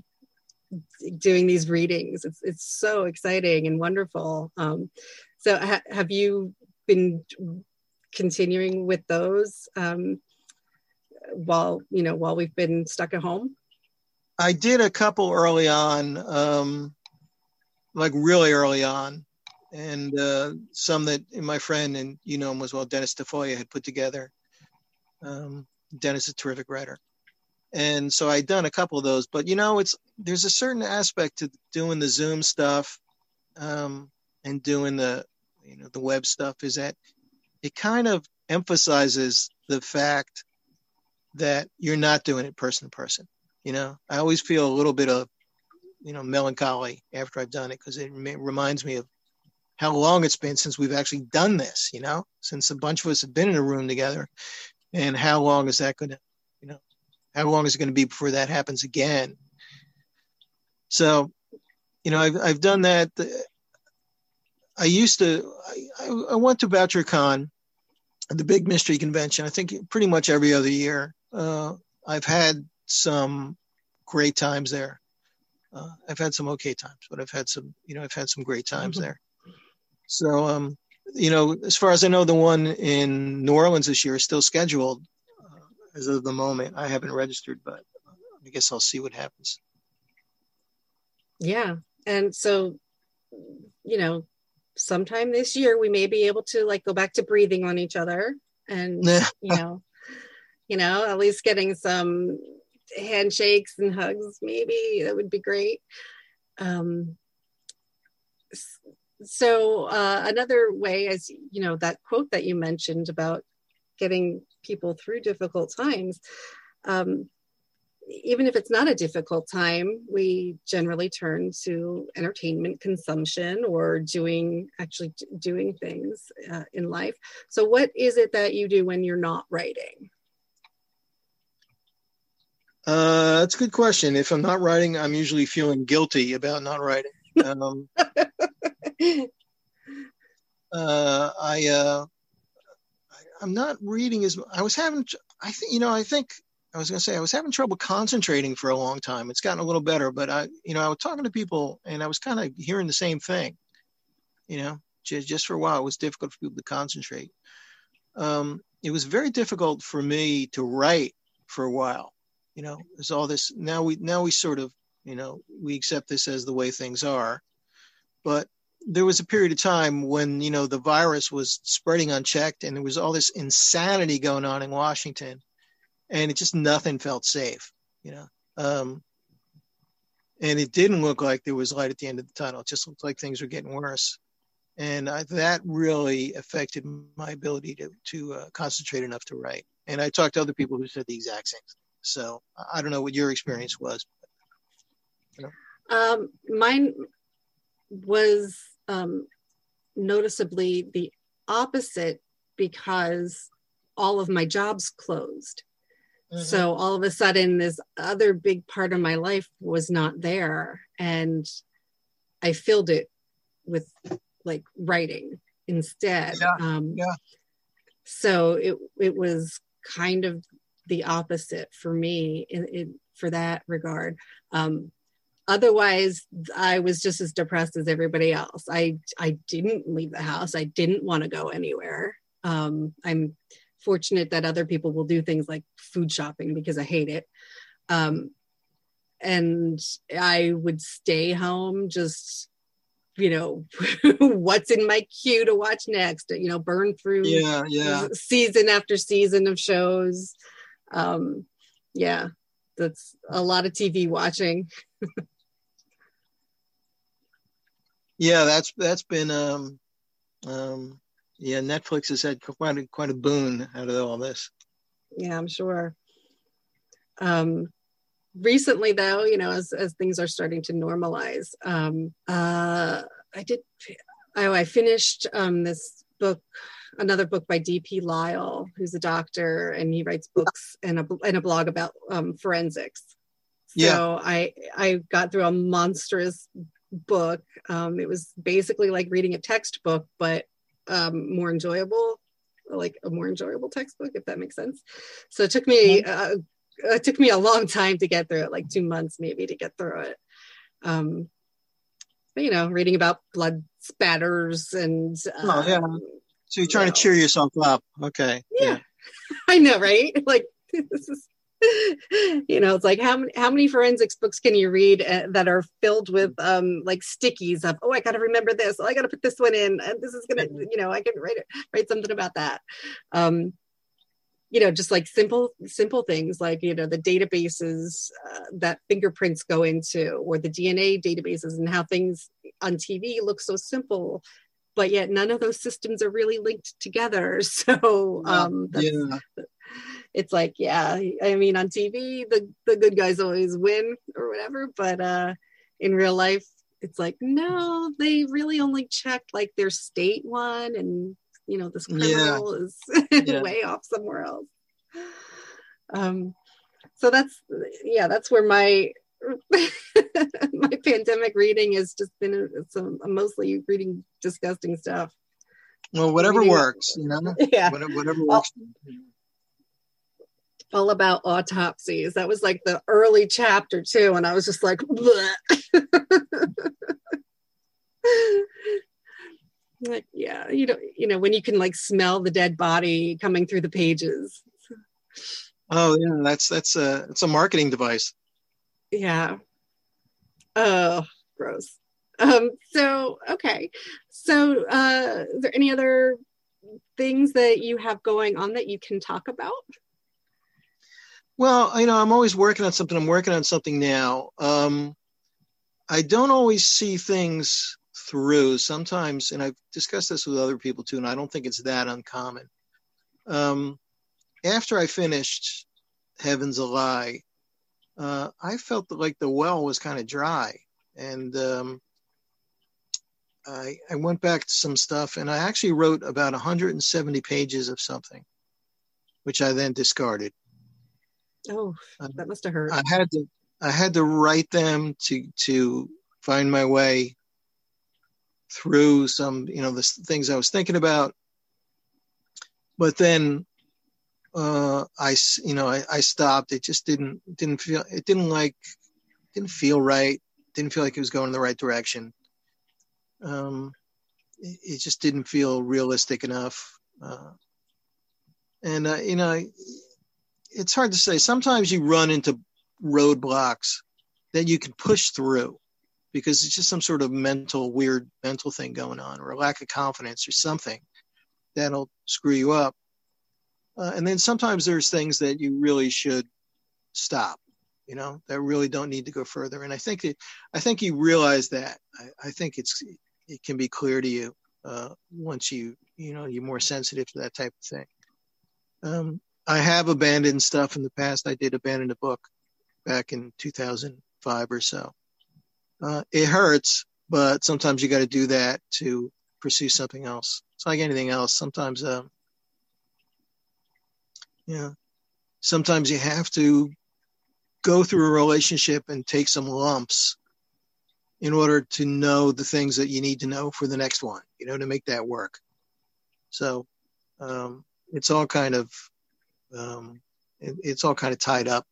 doing these readings. It's, it's so exciting and wonderful. Um, So ha- have you been continuing with those um, while, you know, while we've been stuck at home? I did a couple early on, um, like really early on. And uh, some that my friend, and you know him as well, Dennis DeFoya, had put together. Um, Dennis is a terrific writer. And so I'd done a couple of those, but you know, it's, there's a certain aspect to doing the Zoom stuff um, and doing the, you know, the web stuff, is that it kind of emphasizes the fact that you're not doing it person to person. You know, I always feel a little bit of, you know, melancholy after I've done it, because it reminds me of how long it's been since we've actually done this, you know, since a bunch of us have been in a room together, and how long is that going to, you know, how long is it going to be before that happens again? So, you know, I've, I've done that. I used to, I, I went to BoucherCon, the big mystery convention, I think pretty much every other year. Uh, I've had some great times there. Uh, I've had some okay times, but I've had some, you know, I've had some great times mm-hmm. there. So, um, you know, as far as I know, the one in New Orleans this year is still scheduled uh, as of the moment. I haven't registered, but I guess I'll see what happens. Yeah. And so, you know, sometime this year we may be able to like go back to breathing on each other and, you know, you know, at least getting some handshakes and hugs, maybe. That would be great. Um, So uh, another way is, you know, that quote that you mentioned about getting people through difficult times. Um, even if it's not a difficult time, we generally turn to entertainment consumption or doing, actually doing things uh, in life. So what is it that you do when you're not writing? Uh, that's a good question. If I'm not writing, I'm usually feeling guilty about not writing. Um, uh, I, uh, I, I'm not reading as much. I was having, I think, you know, I think I was going to say, I was having trouble concentrating for a long time. It's gotten a little better, but I, you know, I was talking to people and I was kind of hearing the same thing, you know, just, just for a while, it was difficult for people to concentrate. Um, it was very difficult for me to write for a while, you know, there's all this, now we, now we sort of, you know, we accept this as the way things are. But there was a period of time when, you know, the virus was spreading unchecked and there was all this insanity going on in Washington, and it just, nothing felt safe, you know. Um, and it didn't look like there was light at the end of the tunnel. It just looked like things were getting worse. And I, that really affected my ability to, to uh, concentrate enough to write. And I talked to other people who said the exact same thing. So I don't know what your experience was. But, you know. um, mine... was um, noticeably the opposite, because all of my jobs closed. Mm-hmm. So all of a sudden this other big part of my life was not there, and I filled it with like writing instead. Yeah. Um, yeah. So it it was kind of the opposite for me in, in for that regard. Um, Otherwise, I was just as depressed as everybody else. I I didn't leave the house. I didn't want to go anywhere. Um, I'm fortunate that other people will do things like food shopping, because I hate it. Um, and I would stay home, just, you know, what's in my queue to watch next, you know, burn through yeah, yeah. season after season of shows. Um, yeah, that's a lot of T V watching. Yeah, that's that's been um, um, yeah. Netflix has had quite a, quite a boon out of all this. Yeah, I'm sure. Um, recently, though, you know, as as things are starting to normalize, um, uh, I did. I, I finished um, this book, another book by D P Lyle, who's a doctor, and he writes books and a and a blog about um, forensics. So yeah. I I got through a monstrous book. Um, it was basically like reading a textbook, but um, more enjoyable, like a more enjoyable textbook, if that makes sense. So it took me uh, it took me a long time to get through it, like two months maybe to get through it. Um, but, you know, reading about blood spatters and um, oh, yeah. So you're trying no. to cheer yourself up. Okay. Yeah. yeah. I know, right? Like, this is, you know, it's like, how many, how many forensics books can you read uh, that are filled with um, like stickies of, oh, I got to remember this. Oh, I got to put this one in. And this is going to, you know, I can write it, write something about that. Um, you know, just like simple, simple things like, you know, the databases uh, that fingerprints go into, or the D N A databases, and how things on T V look so simple, but yet none of those systems are really linked together. So um, that's, yeah. it's like, yeah, I mean, on T V, the, the good guys always win or whatever. But uh, in real life, it's like, no, they really only checked like their state one, and, you know, this criminal yeah. is yeah. way off somewhere else. Um, so that's, yeah, that's where my, my pandemic reading has just been some mostly reading disgusting stuff. Well, whatever reading works, you know, yeah. whatever, whatever all, works. All about autopsies. That was like the early chapter too. And I was just like, like, yeah, you know, you know, when you can like smell the dead body coming through the pages. Oh yeah. That's, that's a, it's a marketing device. Yeah. Oh, gross. Um, so, okay. So, uh, is there any other things that you have going on that you can talk about? Well, you know, I'm always working on something. I'm working on something now. Um, I don't always see things through sometimes, and I've discussed this with other people too, and I don't think it's that uncommon. Um, after I finished Heaven's a Lie, Uh, I felt that, like, the well was kind of dry, and um, I, I went back to some stuff, and I actually wrote about one hundred seventy pages of something, which I then discarded. Oh, that must have hurt. I had to, I had to write them to to find my way through some, you know, the things I was thinking about, but then. Uh, I, you know, I, I stopped. It just didn't, didn't feel, it didn't like, didn't feel right. Didn't feel like it was going in the right direction. Um, it, it just didn't feel realistic enough. Uh, and, uh, you know, it's hard to say. Sometimes you run into roadblocks that you can push through because it's just some sort of mental, weird mental thing going on, or a lack of confidence or something that'll screw you up. Uh, and then sometimes there's things that you really should stop, you know, that really don't need to go further. And I think it, I think you realize that. I, I think it's it can be clear to you uh, once you, you know, you're more sensitive to that type of thing. Um, I have abandoned stuff in the past. I did abandon a book back in two thousand five or so. Uh, it hurts, but sometimes you got to do that to pursue something else. It's like anything else. Sometimes. Um, Yeah. Sometimes you have to go through a relationship and take some lumps in order to know the things that you need to know for the next one, you know, to make that work. So um, it's all kind of, um, it, it's all kind of tied up.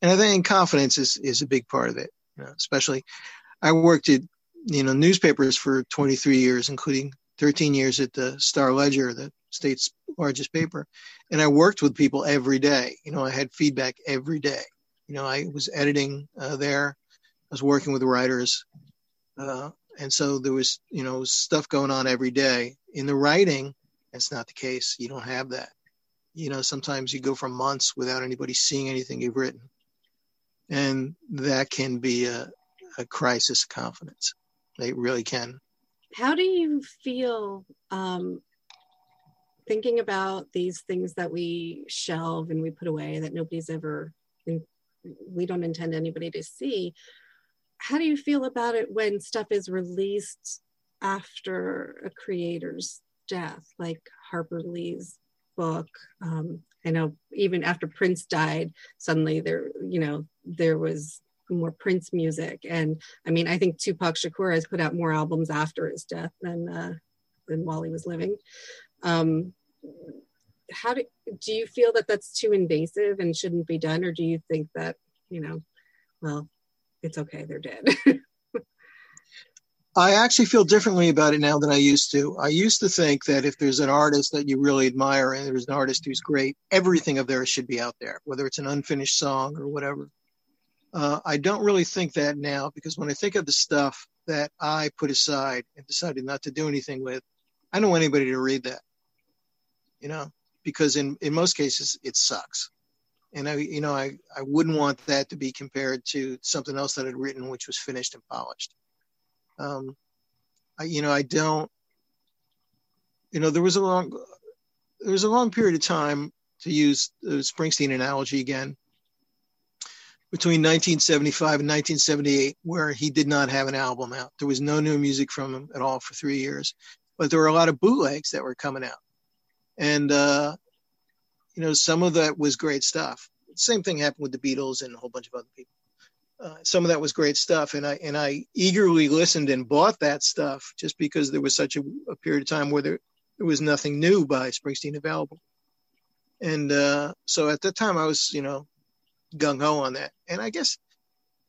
And I think confidence is, is a big part of it, you know, especially I worked at, you know, newspapers for twenty-three years, including thirteen years at the Star Ledger, the state's largest paper. And I worked with people every day. You know, I had feedback every day. You know, I was editing uh, there. I was working with writers. Uh, and so there was, you know, stuff going on every day. In the writing, that's not the case. You don't have that. You know, sometimes you go for months without anybody seeing anything you've written. And that can be a, a crisis of confidence. It really can. How do you feel um, thinking about these things that we shelve and we put away that nobody's ever, we don't intend anybody to see? How do you feel about it when stuff is released after a creator's death, like Harper Lee's book? Um, I know even after Prince died, suddenly there, you know, there was more Prince music. And I mean, I think Tupac Shakur has put out more albums after his death than uh, than while he was living. Um, how do, do you feel that that's too invasive and shouldn't be done? Or do you think that, you know, well, it's okay, they're dead? I actually feel differently about it now than I used to. I used to think that if there's an artist that you really admire and there's an artist who's great, everything of theirs should be out there, whether it's an unfinished song or whatever. Uh, I don't really think that now, because when I think of the stuff that I put aside and decided not to do anything with, I don't want anybody to read that, you know, because in, in most cases it sucks. And I, you know, I, I wouldn't want that to be compared to something else that I'd written, which was finished and polished. Um, I, you know, I don't, you know, there was a long, there was a long period of time, to use the Springsteen analogy again, between nineteen seventy-five and nineteen seventy-eight, where he did not have an album out. There was no new music from him at all for three years, but there were a lot of bootlegs that were coming out. And, uh, you know, some of that was great stuff. Same thing happened with the Beatles and a whole bunch of other people. Uh, some of that was great stuff. And I and I eagerly listened and bought that stuff just because there was such a, a period of time where there, there was nothing new by Springsteen available. And uh, so at that time I was, you know, gung-ho on that. And I guess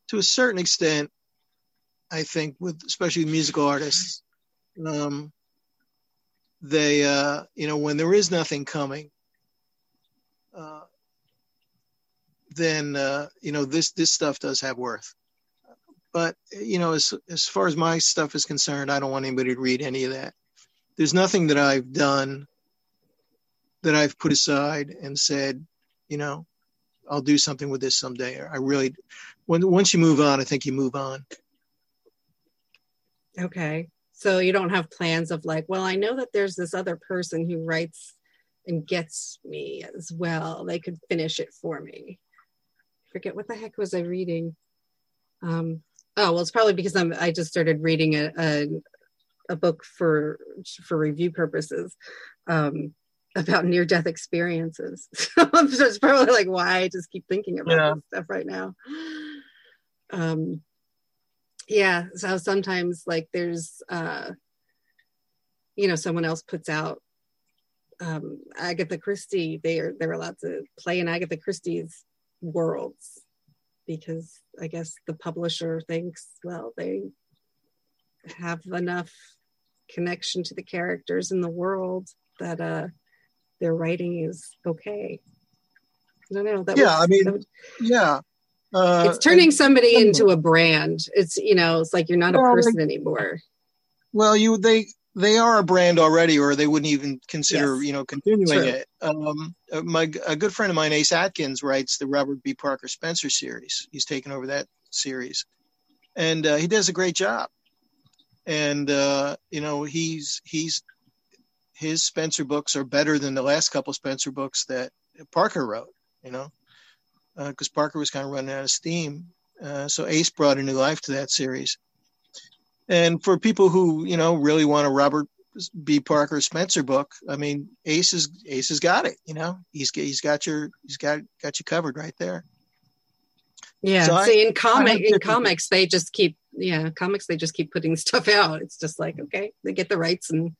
to a certain extent, I think with especially musical artists, um, they, uh, you know, when there is nothing coming, Uh, then, uh, you know, this, this stuff does have worth. But, you know, as, as far as my stuff is concerned, I don't want anybody to read any of that. There's nothing that I've done that I've put aside and said, you know, I'll do something with this someday. I really, when, once you move on, I think you move on. Okay. So you don't have plans of like, well, I know that there's this other person who writes and gets me as well. They could finish it for me. Forget what the heck was I reading? Um, oh, well, it's probably because I'm, I just started reading a, a, a book for, for review purposes um, about near-death experiences. So it's probably like why I just keep thinking about yeah. this stuff right now. Um, yeah, so sometimes like there's, uh, you know, someone else puts out Um, Agatha Christie, they are, they're allowed to play in Agatha Christie's worlds because I guess the publisher thinks, well, they have enough connection to the characters in the world that uh, their writing is okay. I don't know. That yeah, was, I mean, that was, yeah. Uh, it's turning somebody into a brand. It's, you know, it's like you're not well, a person like, anymore. Well, you, they... They are a brand already, or they wouldn't even consider, yes. you know, continuing True. it. Um, my a good friend of mine, Ace Atkins, writes the Robert B. Parker Spencer series. He's taken over that series, and uh, he does a great job. And uh, you know, he's he's his Spencer books are better than the last couple Spencer books that Parker wrote. You know, because uh, Parker was kind of running out of steam. Uh, so Ace brought a new life to that series. And for people who, you know, really want a Robert B. Parker Spencer book, I mean, Ace is Ace has got it. You know, he's he's got your he's got got you covered right there. Yeah. So See, I, in comic in comics, they just keep yeah comics they just keep putting stuff out. It's just like okay, they get the rights and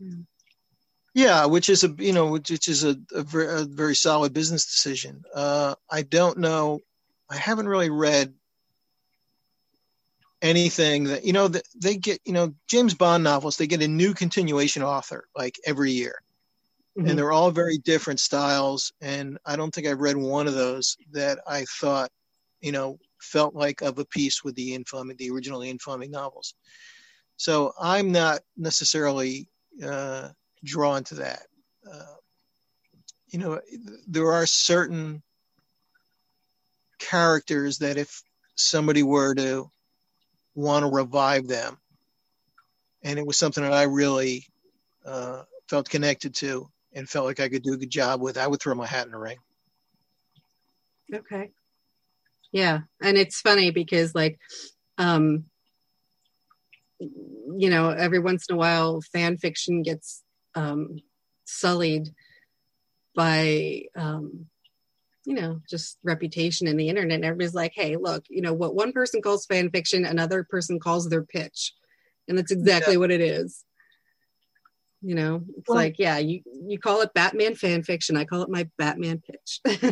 yeah, yeah which is a you know which, which is a, a, very, a very solid business decision. Uh, I don't know. I haven't really read anything that, you know, they get, you know, James Bond novels, they get a new continuation author like every year. Mm-hmm. And they're all very different styles. And I don't think I've read one of those that I thought, you know, felt like of a piece with the Ian Fleming, the original Ian Fleming novels. So I'm not necessarily uh, drawn to that. Uh, you know, there are certain characters that if somebody were to want to revive them, and it was something that I really uh, felt connected to and felt like I could do a good job with, I would throw my hat in the ring. Okay. Yeah. And it's funny because like, um, you know, every once in a while fan fiction gets um, sullied by, um, you know, just reputation in the internet. And everybody's like, hey, look, you know, what one person calls fan fiction, another person calls their pitch. And that's exactly yeah. what it is. You know, it's well, like, yeah, you, you call it Batman fan fiction. I call it my Batman pitch.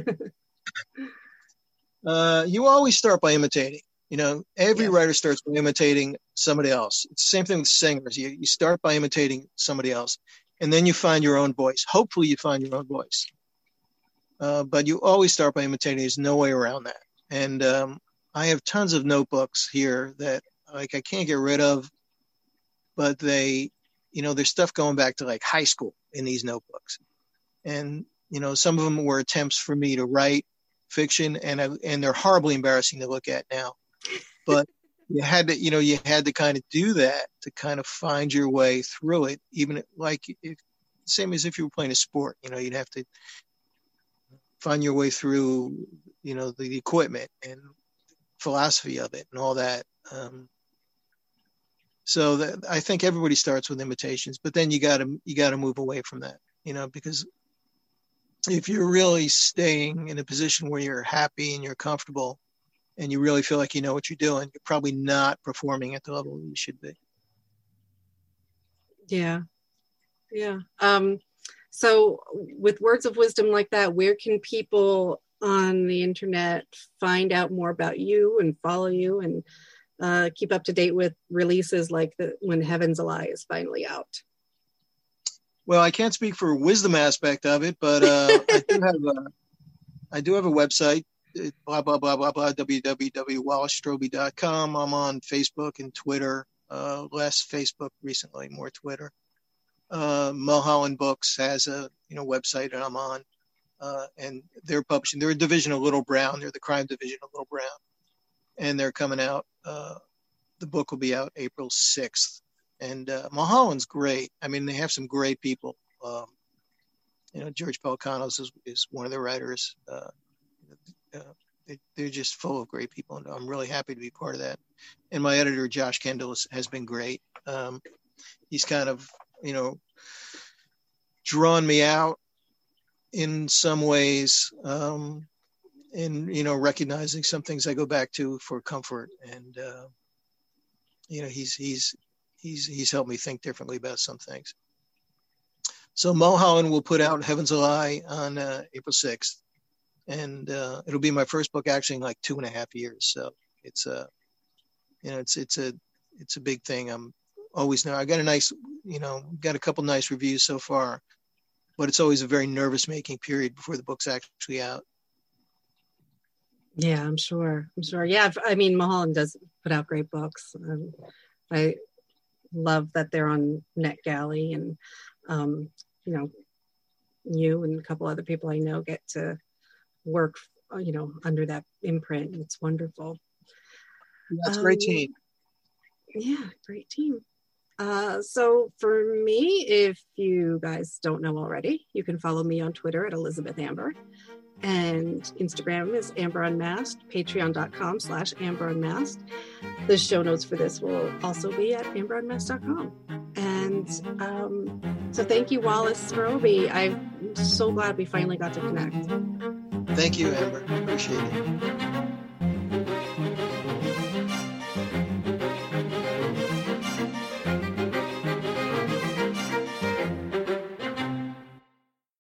uh, you always start by imitating. You know, every yeah. writer starts by imitating somebody else. It's the same thing with singers. You, you start by imitating somebody else, and then you find your own voice. Hopefully you find your own voice. Uh, but you always start by imitating. There's no way around that. And um, I have tons of notebooks here that like I can't get rid of, but they, you know, there's stuff going back to like high school in these notebooks. And, you know, some of them were attempts for me to write fiction, and I, and they're horribly embarrassing to look at now. But you had to, you know, you had to kind of do that to kind of find your way through it. Even like, if, same as if you were playing a sport, you know, you'd have to find your way through, you know, the equipment and philosophy of it and all that. Um, so that, I think everybody starts with imitations, but then you got to, you got to move away from that, you know, because if you're really staying in a position where you're happy and you're comfortable, and you really feel like you know what you're doing, you're probably not performing at the level you should be. Yeah. Yeah. Um, so with words of wisdom like that, where can people on the internet find out more about you and follow you and uh, keep up to date with releases like the, when Heaven's a Lie is finally out? Well, I can't speak for wisdom aspect of it, but uh, I do have a, I do have a website. Blah, blah, blah, blah, blah, w w w dot wallace stroby dot com. I'm on Facebook and Twitter, uh, less Facebook recently, more Twitter. Uh, Mulholland Books has a you know website that I'm on, uh, and they're publishing. They're a division of Little Brown. They're the crime division of Little Brown, and they're coming out. Uh, the book will be out April sixth, and uh, Mulholland's great. I mean, they have some great people. Um, you know, George Pelicanos is, is one of the writers. Uh, Uh, they, they're just full of great people, and I'm really happy to be part of that. And my editor, Josh Kendall, is, has been great. Um, he's kind of, you know, drawn me out in some ways, um, and, you know, recognizing some things I go back to for comfort. And, uh, you know, he's, he's, he's, he's helped me think differently about some things. So Mulholland will put out Heaven's a Lie on uh, April sixth. And uh, it'll be my first book actually in like two and a half years. So it's a, you know, it's it's a it's a big thing. I'm always now. I got a nice, you know, got a couple nice reviews so far, but it's always a very nervous making period before the book's actually out. Yeah, I'm sure. I'm sure. Yeah, I mean, Mulholland does put out great books. Um, I love that they're on NetGalley, and um, you know, you and a couple other people I know get to work, you know, under that imprint. It's wonderful. That's um, a great team. Yeah, great team. Uh, so for me, if you guys don't know already, you can follow me on Twitter at Elizabeth Amber, and Instagram is Amber Unmasked, patreon.com slash Amber Unmasked. The show notes for this will also be at amber unmasked dot com. And um, so thank you, Wallace Stroby. I'm so glad we finally got to connect. Thank you, Amber. Appreciate it.